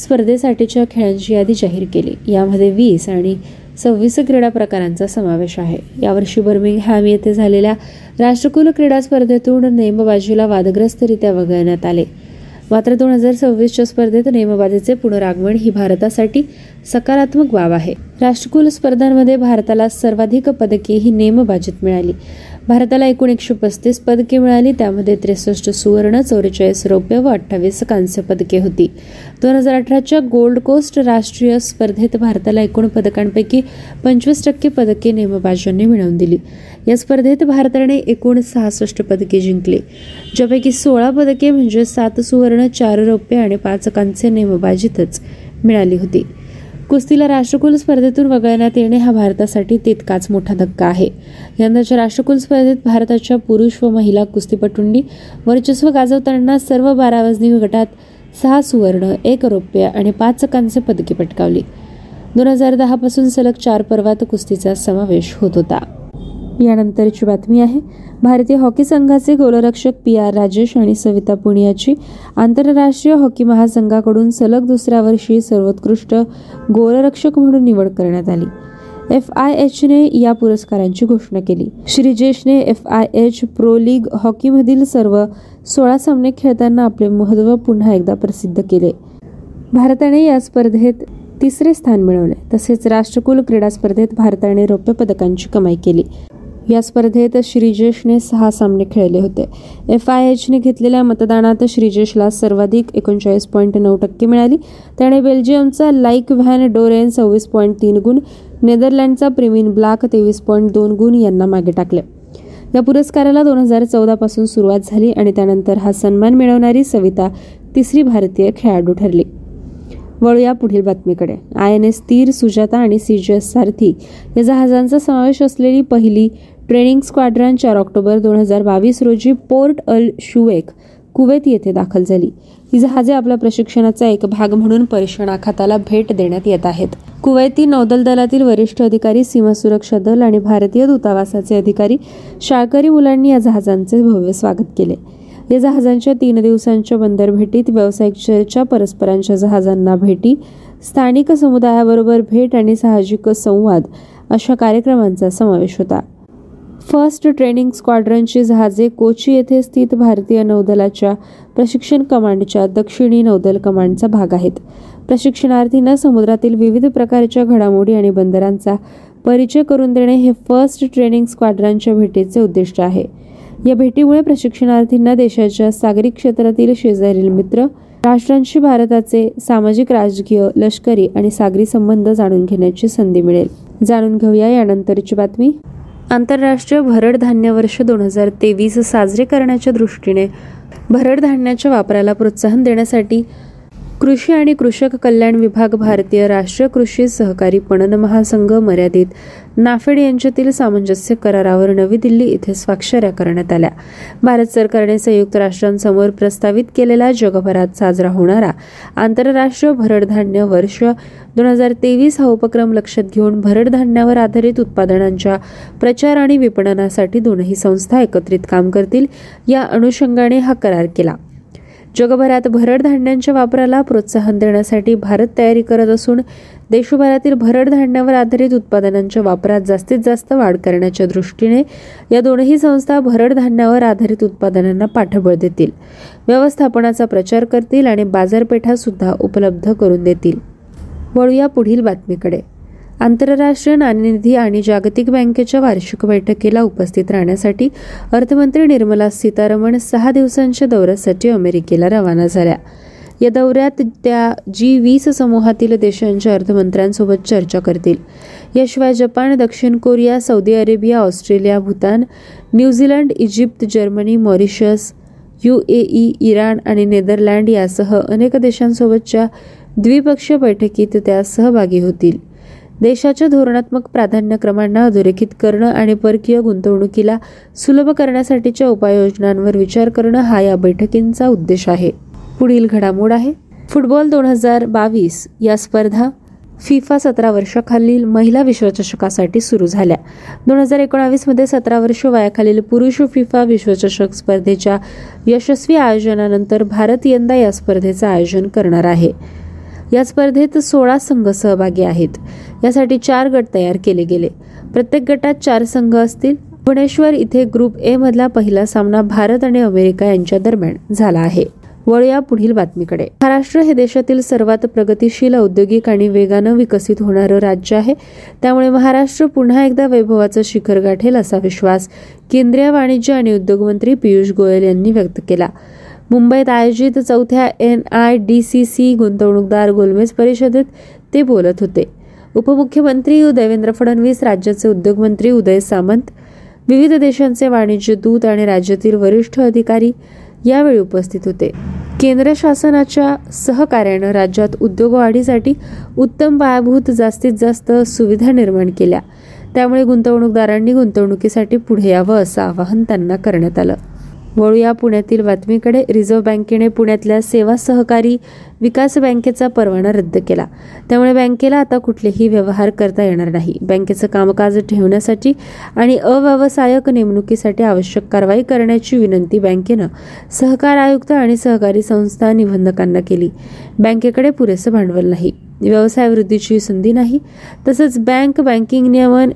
स्पर्धेसाठीच्या खेळांची यादी जाहीर केली. यामध्ये वीस आणि सव्वीस क्रीडा प्रकारांचा समावेश आहे. यावर्षी बर्मिंगहॅम येथे झालेल्या राष्ट्रकुल क्रीडा स्पर्धेतून नेमबाजीला वादग्रस्तरित्या वगळण्यात आले. मात्र दोन हजार सव्वीसच्या स्पर्धेत नेमबाजीचे पुनरागमन ही भारतासाठी सकारात्मक बाब आहे. राष्ट्रकुल स्पर्धांमध्ये भारताला सर्वाधिक पदके ही नेमबाजीत मिळाली. भारताला एकूण एकशे पस्तीस पदके मिळाली. त्यामध्ये त्रेसष्ट सुवर्ण, चौवेचाळीस रौप्य व अठ्ठावीस कांस्य पदके होती. दोन हजार अठराच्या गोल्ड कोस्ट राष्ट्रीय स्पर्धेत भारताला एकूण पदकांपैकी पंचवीस टक्के पदके नेमबाजांनी मिळवून दिली. या स्पर्धेत भारताने एकूण सहासष्ट पदके जिंकले, ज्यापैकी सोळा पदके म्हणजे सात सुवर्ण, चार रौप्य आणि पाच कांस्य नेमबाजीतच मिळाली होती. कुस्तीला राष्ट्रकुल स्पर्धेतून वगळण्यात येणे हा भारतासाठी तितकाच मोठा धक्का आहे. यंदाच्या राष्ट्रकुल स्पर्धेत भारताच्या पुरुष व महिला कुस्तीपटूंनी वर्चस्व गाजवताना सर्व बारा वजनी गटात सहा सुवर्ण, एक रौप्य आणि पाच कांस्य पदके पटकावली. दोन हजार दहा पासून सलग चार पर्वात कुस्तीचा समावेश होत होता. यानंतरची बातमी आहे, भारतीय हॉकी संघाचे गोलरक्षक पी आर राजेश आणि सविता पुनियाची आंतरराष्ट्रीय हॉकी महासंघाकडून सलग दुसऱ्या वर्षी सर्वोत्कृष्ट गोलरक्षक म्हणून निवड करण्यात आली. एफ आय एचने या पुरस्कारांची घोषणा केली. श्रीजेशने F I H pro league हॉकीमधील सर्व सोळा सामने खेळताना आपले महत्त्व पुन्हा एकदा प्रसिद्ध केले. भारताने या स्पर्धेत तिसरे स्थान मिळवले. तसेच राष्ट्रकुल क्रीडा स्पर्धेत भारताने रौप्य पदकांची कमाई केली. या स्पर्धेत श्रीजेशने सहा सामने खेळले होते. एफ आय एचने घेतलेल्या मतदानात श्रीजेशला सर्वाधिक एकोणचाळीस पॉईंट नऊ टक्के मिळाली. त्याने बेल्जियमचा लाईक व्हॅन डोरेन सव्वीस पॉईंट तीन गुण, नेदरलँडचा प्रेमिन ब्लाक तेवीस पॉईंट दोन गुण यांना मागे टाकले. या पुरस्काराला दोन हजार चौदा पासून सुरुवात झाली आणि त्यानंतर हा सन्मान मिळवणारी सविता तिसरी भारतीय खेळाडू ठरली. वळूया पुढील बातमीकडे. आय एन एस तीर, सुजाता आणि सी जी एस सारथी या जहाजांचा समावेश असलेली पहिली ट्रेनिंग स्क्वाड्रन चार ऑक्टोबर दोन हजार बावीस रोजी पोर्ट अल शुवेक, कुवेत येथे दाखल झाली. ही जहाजे आपल्या प्रशिक्षणाचा एक भाग म्हणून परिक्षणाखाताला भेट देण्यात येत आहेत. कुवैती नौदल दलातील वरिष्ठ अधिकारी, सीमा सुरक्षा दल आणि भारतीय दूतावासाचे अधिकारी, शाळकरी मुलांनी या जहाजांचे भव्य स्वागत केले. या जहाजांच्या तीन दिवसांच्या बंदर भेटीत व्यावसायिक चर्चा, परस्परांच्या जहाजांना भेटी, स्थानिक समुदायाबरोबर भेट आणि साहजिक संवाद अशा कार्यक्रमांचा समावेश होता. फर्स्ट ट्रेनिंग स्क्वाड्रनची जहाजे कोची येथे स्थित भारतीय नौदलाच्या प्रशिक्षण कमांडच्या दक्षिणी नौदल कमांडचा भाग आहेत. प्रशिक्षणार्थींना समुद्रातील विविध प्रकारच्या घडामोडी आणि बंदरांचा परिचय करून देणे हे फर्स्ट ट्रेनिंग स्क्वाड्रनच्या भेटीचे उद्दिष्ट आहे. या भेटीमुळे प्रशिक्षणार्थींना देशाच्या सागरी क्षेत्रातील शेजारील मित्र राष्ट्रांशी भारताचे सामाजिक, राजकीय, लष्करी आणि सागरी संबंध जाणून घेण्याची संधी मिळेल. जाणून घेऊया यानंतरची बातमी. आंतरराष्ट्रीय भरड धान्य वर्ष दोन हजार तेवीस साजरे करण्याच्या दृष्टीने भरड धान्याच्या वापराला प्रोत्साहन देण्यासाठी कृषी आणि कृषक कल्याण विभाग, भारतीय राष्ट्रीय कृषी सहकारी पणन महासंघ मर्यादित, नाफेड यांच्यातील सामंजस्य करारावर नवी दिल्ली इथे स्वाक्षऱ्या करण्यात आल्या. भारत सरकारने संयुक्त राष्ट्रांसमोर प्रस्तावित केलेला जगभरात साजरा होणारा आंतरराष्ट्रीय भरडधान्य वर्ष दोन हजार तेवीस हा उपक्रम लक्षात घेऊन भरडधान्यावर आधारित उत्पादनांच्या प्रचार आणि विपणनासाठी दोनही संस्था एकत्रित काम करतील या अनुषंगाने हा करार केला. जगभरात भरड धान्यांच्या वापराला प्रोत्साहन देण्यासाठी भारत तयारी करत असून देशभरातील भरड धान्यावर आधारित उत्पादनांच्या वापरात जास्तीत जास्त वाढ करण्याच्या दृष्टीने या दोनही संस्था भरड धान्यावर आधारित उत्पादनांना पाठबळ देतील, व्यवस्थापनाचा प्रचार करतील आणि बाजारपेठा सुद्धा उपलब्ध करून देतील. वळूया पुढील बातमीकडे. आंतरराष्ट्रीय नाणेनिधी आणि जागतिक बँकेच्या वार्षिक बैठकीला उपस्थित राहण्यासाठी अर्थमंत्री निर्मला सीतारामन सहा दिवसांच्या दौऱ्यासाठी अमेरिकेला रवाना झाल्या. या दौऱ्यात त्या जी वीस समूहातील देशांच्या अर्थमंत्र्यांसोबत चर्चा करतील. याशिवाय जपान, दक्षिण Korea, Saudi Arabia, Australia, Bhutan, New Zealand, Egypt, Germany, Mauritius, U A E, Iran आणि नेदरलँड यासह अनेक देशांसोबतच्या द्विपक्षीय बैठकीत त्या सहभागी होतील. देशाच्या धोरणात्मक प्राधान्यक्रमांना अधोरेखित करणं आणि परकीय गुंतवणुकीला सुलभ करण्यासाठीच्या उपाययोजनांवर विचार करणं हा या बैठकींचा उद्देश आहे. पुढील घडामोड आहे. फुटबॉल दोन हजार बावीस या स्पर्धा फिफा सतरा वर्षाखालील महिला विश्वचषकासाठी सुरू झाल्या. दोन हजार एकोणावीसमध्ये सतरा वर्ष वयाखालील पुरुष फिफा विश्वचषक स्पर्धेच्या यशस्वी आयोजनानंतर भारत यंदा या स्पर्धेचं आयोजन करणार आहे. या स्पर्धेत सोळा संघ सहभागी आहेत. यासाठी चार गट तयार केले गेले. प्रत्येक गटात चार संघ असतील. भुवनेश्वर इथे ग्रुप ए मधला पहिला सामना भारत आणि अमेरिका यांच्या दरम्यान झाला आहे. वळूया पुढील बातमीकडे. महाराष्ट्र हे देशातील सर्वात प्रगतिशील, औद्योगिक आणि वेगानं विकसित होणारं राज्य आहे. त्यामुळे महाराष्ट्र पुन्हा एकदा वैभवाचं शिखर गाठेल असा विश्वास केंद्रीय वाणिज्य आणि उद्योग मंत्री पियुष गोयल यांनी व्यक्त केला. मुंबईत आयोजित चौथ्या N I D C C गुंतवणूकदार गोलमेज परिषदेत ते बोलत होते. उपमुख्यमंत्री देवेंद्र फडणवीस, राज्याचे उद्योगमंत्री उदय सामंत, विविध देशांचे वाणिज्य दूत आणि राज्यातील वरिष्ठ अधिकारी यावेळी उपस्थित होते. केंद्र शासनाच्या सहकार्यानं राज्यात उद्योगवाढीसाठी उत्तम पायाभूत जास्तीत जास्त सुविधा निर्माण केल्या. त्यामुळे गुंतवणूकदारांनी गुंतवणुकीसाठी पुढे यावं असं आवाहन त्यांना करण्यात आलं. वळूया पुण्यातील बातमीकडे. रिझर्व्ह बँकेने पुण्यातल्या सेवा सहकारी विकास बँकेचा परवाना रद्द केला. त्यामुळे बँकेला आता कुठलेही व्यवहार करता येणार नाही. बँकेचं कामकाज ठेवण्यासाठी आणि अव्यावसायिक नेमणुकीसाठी आवश्यक कारवाई करण्याची विनंती बँकेनं सहकार आयुक्त आणि सहकारी संस्था निबंधकांना केली. बँकेकडे पुरेसं भांडवल नाही, व्यवसाय वृद्धीची संधी नाही, तसंच बँक बँकिंग नियमन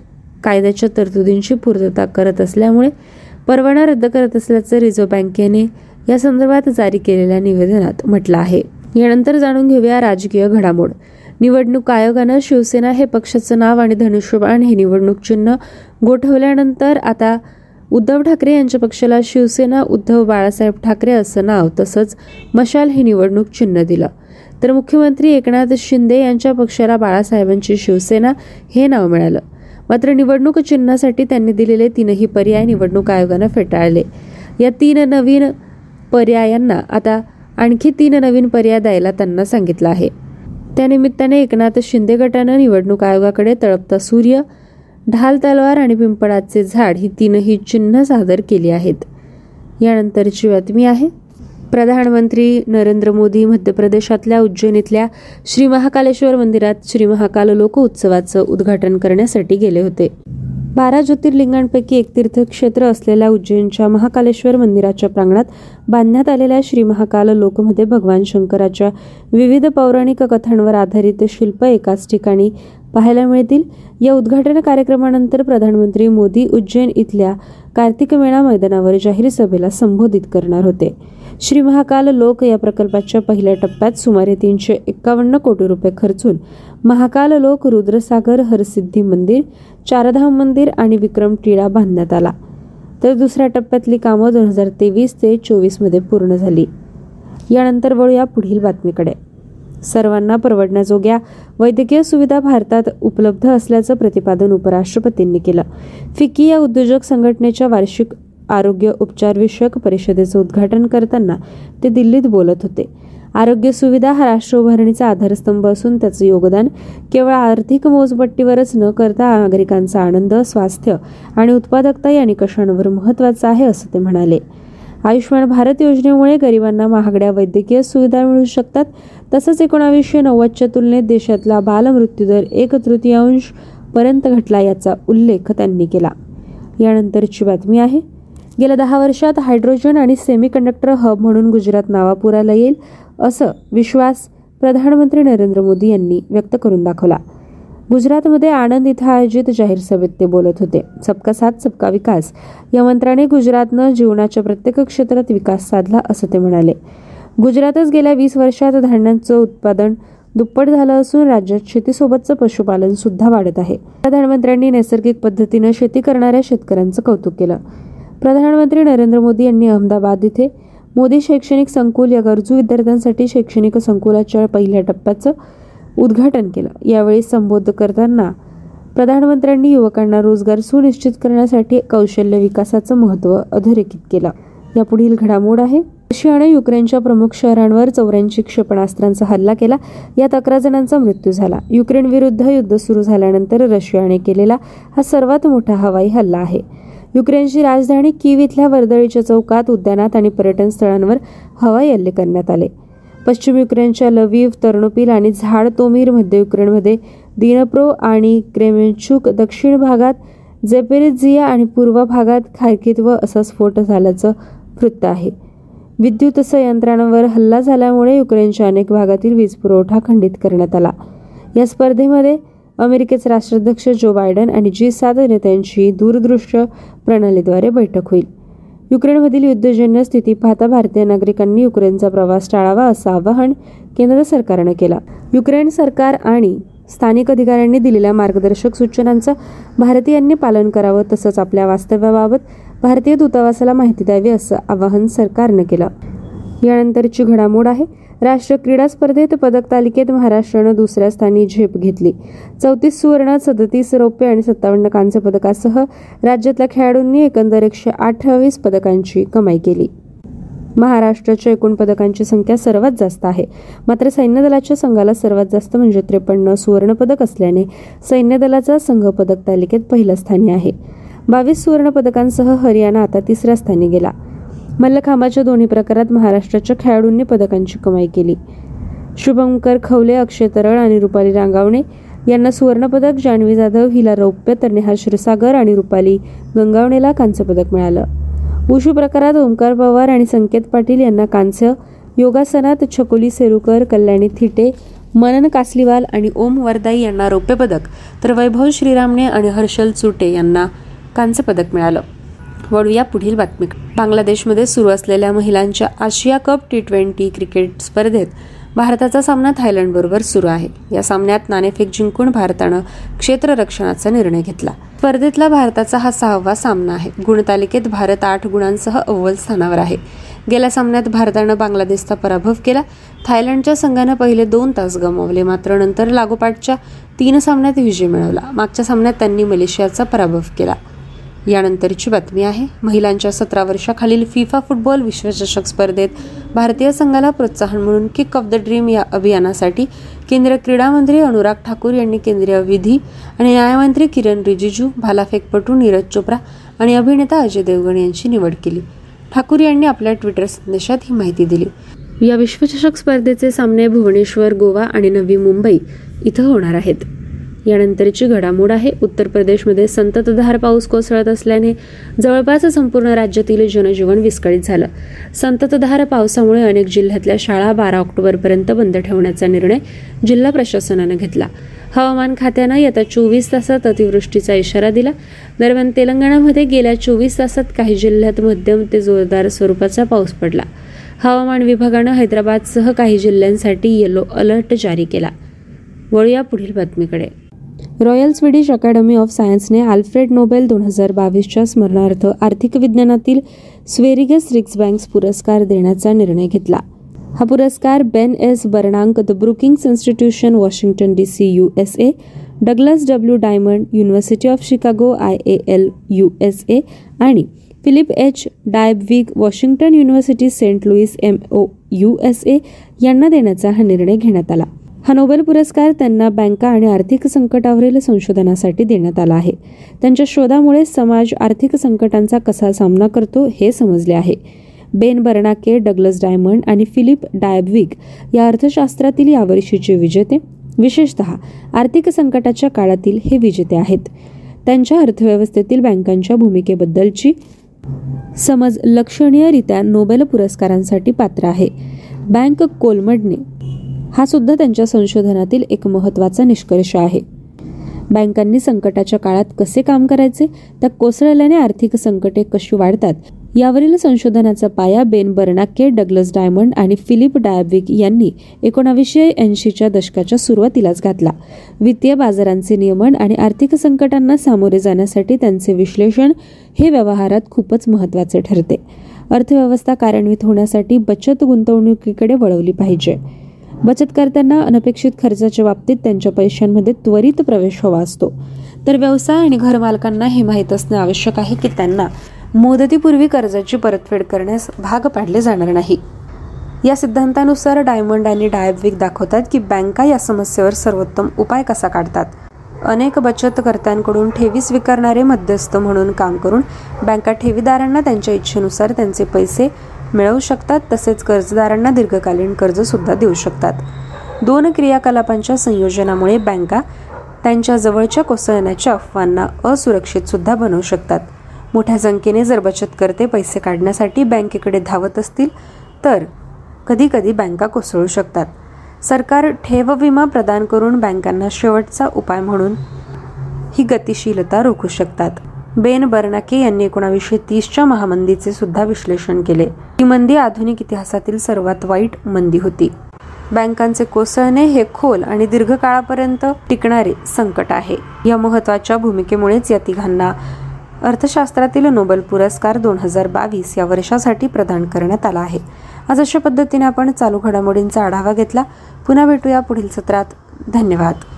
कायद्याच्या तरतुदींची पूर्तता करत असल्यामुळे परवाना रद्द करत असल्याचं रिझर्व्ह बँकेने या संदर्भात जारी केलेल्या निवेदनात म्हटलं आहे. यानंतर जाणून घेऊया राजकीय घडामोड. निवडणूक आयोगानं शिवसेना हे पक्षाचं नाव आणि धनुष्यबाण हे निवडणूक चिन्ह गोठवल्यानंतर आता उद्धव ठाकरे यांच्या पक्षाला शिवसेना उद्धव बाळासाहेब ठाकरे असं नाव, तसंच मशाल हे निवडणूक चिन्ह दिलं. तर मुख्यमंत्री एकनाथ शिंदे यांच्या पक्षाला बाळासाहेबांची शिवसेना हे नाव मिळालं. मात्र निवडणूक चिन्हासाठी त्यांनी दिलेले तीनही पर्याय निवडणूक आयोगानं फेटाळले. या तीन नवीन पर्यायांना आता आणखी तीन नवीन पर्याय द्यायला त्यांना सांगितलं आहे. त्यानिमित्ताने एकनाथ शिंदे गटानं निवडणूक आयोगाकडे तळपता सूर्य, ढाल तलवार आणि पिंपळाचे झाड ही तीनही चिन्ह सादर केली आहेत. यानंतरची बातमी आहे. प्रधानमंत्री नरेंद्र मोदी मध्य प्रदेशातल्या उज्जैन इथल्या श्री महाकालेश्वर मंदिरात श्री महाकाल लोक उत्सवाचं उद्घाटन करण्यासाठी गेले होते. बारा ज्योतिर्लिंगांपैकी एक तीर्थक्षेत्र असलेल्या उज्जैनच्या महाकालेश्वर मंदिराच्या प्रांगणात बांधण्यात आलेल्या श्री महाकाल लोकमध्ये भगवान शंकराच्या विविध पौराणिक कथांवर आधारित शिल्प एकाच ठिकाणी पाहायला मिळतील. या उद्घाटन कार्यक्रमानंतर प्रधानमंत्री मोदी उज्जैन इथल्या कार्तिक मेळा मैदानावर जाहीर सभेला संबोधित करणार होते. श्री महाकाल लोक या प्रकल्पाच्या पहिल्या टप्प्यात सुमारे तीनशे एक्कावन्न कोटी रुपये खर्चून महाकाल लोक, रुद्रसागर, हरसिद्धी मंदिर, चारधाम मंदिर आणि विक्रम टिळा बांधण्यात आला. तर दुसऱ्या टप्प्यातली कामं दोन हजार तेवीस ते चोवीस मध्ये पूर्ण झाली. यानंतर वळूया पुढील बातमीकडे. सर्वांना परवडण्याजोग्या वैद्यकीय सुविधा भारतात उपलब्ध असल्याचं प्रतिपादन उपराष्ट्रपतींनी केलं. फिक्की या उद्योजक संघटनेच्या वार्षिक आरोग्य उपचारविषयक परिषदेचं उद्घाटन करताना ते दिल्लीत बोलत होते. आरोग्य सुविधा हा राष्ट्र उभारणीचा आधारस्तंभ असून त्याचं योगदान केवळ आर्थिक मोजपट्टीवरच न करता नागरिकांचा आनंद, स्वास्थ्य आणि उत्पादकता या निकषांवर महत्त्वाचं आहे असं ते म्हणाले. आयुष्यमान भारत योजनेमुळे गरिबांना महागड्या वैद्यकीय सुविधा मिळू शकतात. तसंच एकोणावीसशे नव्वदच्या तुलनेत देशातला बालमृत्यूदर एक तृतीयांश पर्यंत घटला याचा उल्लेख त्यांनी केला. यानंतरची बातमी आहे. गेल्या दहा वर्षात हायड्रोजन आणि सेमीकंडक्टर हब म्हणून गुजरात नावापुराला येईल असं विश्वास प्रधानमंत्री नरेंद्र मोदी यांनी व्यक्त करून दाखवला. गुजरातमध्ये आणंद इथं आयोजित जाहीर सभेत ते बोलत होते. सबका साथ सबका विकास या मंत्राने गुजरातनं जीवनाच्या प्रत्येक क्षेत्रात विकास साधला असं ते म्हणाले. गुजरातच गेल्या वीस वर्षात धान्यांचं उत्पादन दुप्पट झालं असून राज्यात शेतीसोबतचं पशुपालन सुद्धा वाढत आहे. प्रधानमंत्र्यांनी नैसर्गिक पद्धतीनं शेती करणाऱ्या शेतकऱ्यांचं कौतुक केलं. प्रधानमंत्री नरेंद्र मोदी यांनी अहमदाबाद इथे मोदी शैक्षणिक संकुल या गरजू विद्यार्थ्यांसाठी शैक्षणिक संकुलाच्या पहिल्या टप्प्याचं उद्घाटन केलं. यावेळी संबोधित करताना प्रधानमंत्र्यांनी युवकांना रोजगार सुनिश्चित करण्यासाठी कौशल्य विकासाचं महत्त्व अधोरेखित केलं. यापुढील घडामोड आहे. रशियाने युक्रेनच्या प्रमुख शहरांवर चौऱ्याऐंशी क्षेपणास्त्रांचा हल्ला केला. यात अकरा जणांचा मृत्यू झाला. युक्रेन विरुद्ध युद्ध सुरू झाल्यानंतर रशियाने केलेला हा सर्वात मोठा हवाई हल्ला आहे. युक्रेनची राजधानी कीव इथल्या वर्दळीच्या चौकात, उद्यानात आणि पर्यटन स्थळांवर हवाई हल्ले करण्यात आले. पश्चिम युक्रेनच्या लवीव, तर्नोपिल आणि झाड तोमीर, मध्य युक्रेनमध्ये दिनप्रो आणि क्रेमेंचुक, दक्षिण भागात जेपेरिझिया आणि पूर्व भागात खार्किव असा स्फोट झाल्याचं वृत्त आहे. विद्युत संयंत्रांवर हल्ला झाल्यामुळे युक्रेनच्या अनेक भागातील वीज पुरवठा खंडित करण्यात आला. या स्पर्धेमध्ये अमेरिकेचे राष्ट्राध्यक्ष जो बायडन आणि जी सात नेत्यांची दूरदृश्य प्रणालीद्वारे बैठक होईल. युक्रेनमधील युद्धजन्य स्थिती पाहता भारतीय नागरिकांनी युक्रेनचा प्रवास टाळावा असं आवाहन केंद्र सरकारनं केलं. युक्रेन सरकार आणि स्थानिक अधिकाऱ्यांनी दिलेल्या मार्गदर्शक सूचनांचं भारतीयांनी पालन करावं, तसंच आपल्या वास्तव्याबाबत भारतीय दूतावासाला माहिती द्यावी असं आवाहन सरकारनं केलं. यानंतरची घडामोड आहे राष्ट्रीय क्रीडा स्पर्धेत पदक तालिकेत महाराष्ट्रानं दुसऱ्या स्थानी झेप घेतली. चौतीस सुवर्ण, सदतीस रौप्य आणि सत्तावन्न कांस्य पदकासह राज्यातल्या खेळाडूंनी एकंदर एकशे अठ्ठावीस पदकांची कमाई केली. महाराष्ट्राच्या एकूण पदकांची संख्या सर्वात जास्त आहे, मात्र सैन्य दलाच्या संघाला सर्वात जास्त म्हणजे त्रेपन्न सुवर्णपदक असल्याने सैन्य दलाचा संघ पदक तालिकेत पहिल्या स्थानी आहे. बावीस सुवर्ण पदकांसह हरियाणा आता तिसऱ्या स्थानी गेला. मल्लखांबाच्या दोन्ही प्रकारात महाराष्ट्राच्या खेळाडूंनी पदकांची कमाई केली. शुभंकर खवले, अक्षय तरळ आणि रुपाली रांगावणे यांना सुवर्णपदक, जान्हवी जाधव हिला रौप्य तर नेहा क्षीरसागर आणि रुपाली गंगावणेला कांस्य पदक मिळालं. वुशू प्रकारात ओंकार पवार आणि संकेत पाटील यांना कांस्य, योगासनात छकुली सेरूकर, कल्याणी थिटे, मनन कासलीवाल आणि ओम वरदाई यांना रौप्य पदक तर वैभव श्रीरामणे आणि हर्षल चुटे यांना कांस्य पदक मिळालं. वळू या पुढील बातमी. बांगलादेशमध्ये सुरू असलेल्या महिलांच्या Asia cup T twenty cricket स्पर्धेत भारताचा सामना थायलंडबरोबर सुरू आहे. या सामन्यात नाणेफेक जिंकून भारतानं क्षेत्ररक्षणाचा निर्णय घेतला. स्पर्धेतला भारताचा हा सहावा सामना आहे. गुणतालिकेत भारत आठ गुणांसह अव्वल स्थानावर आहे. गेल्या सामन्यात भारतानं बांगलादेशचा पराभव केला. थायलंडच्या संघानं पहिले दोन तास गमावले, मात्र नंतर लागोपाठच्या तीन सामन्यात विजय मिळवला. मागच्या सामन्यात त्यांनी मलेशियाचा पराभव केला. यानंतरची बातमी आहे महिलांच्या सतरा वर्षाखालील फिफा फुटबॉल विश्वचषक स्पर्धेत भारतीय संघाला प्रोत्साहन म्हणून किक ऑफ द ड्रीम या अभियानासाठी केंद्रीय क्रीडा मंत्री अनुराग ठाकूर यांनी केंद्रीय विधी आणि न्यायमंत्री किरण रिजिजू, भालाफेकपटू नीरज चोप्रा आणि अभिनेता अजय देवगण यांची निवड केली. ठाकूर यांनी आपल्या ट्विटर संदेशात ही माहिती दिली. या विश्वचषक स्पर्धेचे सामने भुवनेश्वर, गोवा आणि नवी मुंबई इथं होणार आहेत. यानंतरची घडामोड आहे उत्तर प्रदेशमध्ये संततधार पाऊस कोसळत असल्याने जवळपास संपूर्ण राज्यातील जनजीवन विस्कळीत झालं. संततधार पावसामुळे अनेक जिल्ह्यातल्या शाळा बारा ऑक्टोबरपर्यंत बंद ठेवण्याचा निर्णय जिल्हा प्रशासनानं घेतला. हवामान खात्यानं येत्या चोवीस तासात अतिवृष्टीचा इशारा दिला. दरम्यान तेलंगणामध्ये गेल्या चोवीस तासात काही जिल्ह्यात मध्यम ते जोरदार स्वरूपाचा पाऊस पडला. हवामान विभागानं हैदराबादसह काही जिल्ह्यांसाठी येलो अलर्ट जारी केला. वळूया पुढील बातमीकडे. रॉयल स्वीडिश अकॅडमी ऑफ सायन्सने आल्फ्रेड नोबेल दोन हजार बावीसच्या स्मरणार्थ आर्थिक विज्ञानातील स्वेरिगस रिक्सबँक्स पुरस्कार देण्याचा निर्णय घेतला. हा पुरस्कार Ben S Bernanke, the Brookings institution, Washington D C U S A, Douglas W Diamond, university of Chicago I A L U S A आणि Philip H Dybvig, Washington university, Saint Louis M O U S A यांना देण्याचा हा निर्णय घेण्यात आला. हा Nobel पुरस्कार त्यांना बँका आणि आर्थिक संकटावरील संशोधनासाठी देण्यात आला आहे. त्यांच्या शोधामुळे समाज आर्थिक संकटांचा कसा सामना करतो हे समजले आहे. बेन बर्नाके, डग्लस डायमंड आणि फिलिप डायबविग या अर्थशास्त्रातील यावर्षीचे विजेते, विशेषतः आर्थिक संकटाच्या काळातील हे विजेते आहेत. त्यांच्या अर्थव्यवस्थेतील बँकांच्या भूमिकेबद्दलची समज लक्षणीयरित्या नोबेल पुरस्कारांसाठी पात्र आहे. बँक कोलमडणे हा सुद्धा त्यांच्या संशोधनातील एक महत्त्वाचा निष्कर्ष आहे. बँकांनी संकटाच्या काळात कसे काम करायचे, त्या कोसळल्याने आर्थिक संकटे कशी वाढतात यावरील संशोधनाचा पाया बेन बर्नाके, डग्लस डायमंड आणि फिलिप डायबविग यांनी एकोणावीसशे ऐंशीच्या दशकाच्या सुरुवातीलाच घातला. वित्तीय बाजारांचे नियमन आणि आर्थिक संकटांना सामोरे जाण्यासाठी त्यांचे विश्लेषण हे व्यवहारात खूपच महत्त्वाचे ठरते. अर्थव्यवस्था कार्यान्वित होण्यासाठी बचत गुंतवणुकीकडे वळवली पाहिजे. बचतकर्त्यांना अनपेक्षित खर्चाच्या बाबतीत त्यांच्या पैशांमध्ये त्वरित प्रवेश हवा असतो, तर व्यवसाय आणि घरमालकांना हे माहीत असणे आवश्यक आहे की त्यांना मुदतीपूर्वी कर्जाची परतफेड करण्यास भाग पाडले जाणार नाही. या सिद्धांतानुसार डायमंड आणि डायबविक दाखवतात की बँका या समस्येवर सर्वोत्तम उपाय कसा काढतात. अनेक बचतकर्त्यांकडून ठेवी स्वीकारणारे मध्यस्थ म्हणून काम करून बँका ठेवीदारांना त्यांच्या इच्छेनुसार त्यांचे पैसे मिळवू शकतात, तसेच कर्जदारांना दीर्घकालीन कर्जसुद्धा देऊ शकतात. दोन क्रियाकलापांच्या संयोजनामुळे बँका त्यांच्या जवळच्या कोसळण्याच्या अफवांना असुरक्षितसुद्धा बनवू शकतात. मोठ्या संख्येने जर बचतकर्ते पैसे काढण्यासाठी बँकेकडे धावत असतील तर कधीकधी बँका कोसळू शकतात. सरकार ठेव विमा प्रदान करून बँकांना शेवटचा उपाय म्हणून ही गतिशीलता रोखू शकतात. बेन बर्नाके यांनी एकोणावीसशे तीसच्या महामंदीचे सुद्धा विश्लेषण केले. ही मंदी आधुनिक इतिहासातील सर्वात वाईट मंदी होती. बँकांचे कोसळणे हे खोल आणि दीर्घकाळापर्यंत टिकणारे संकट आहे. या महत्त्वाच्या भूमिकेमुळेच या तिघांना अर्थशास्त्रातील नोबेल पुरस्कार दोन हजार बावीस या वर्षासाठी प्रदान करण्यात आला आहे. आज अशा पद्धतीने आपण चालू घडामोडींचा आढावा घेतला. पुन्हा भेटूया पुढील सत्रात. धन्यवाद.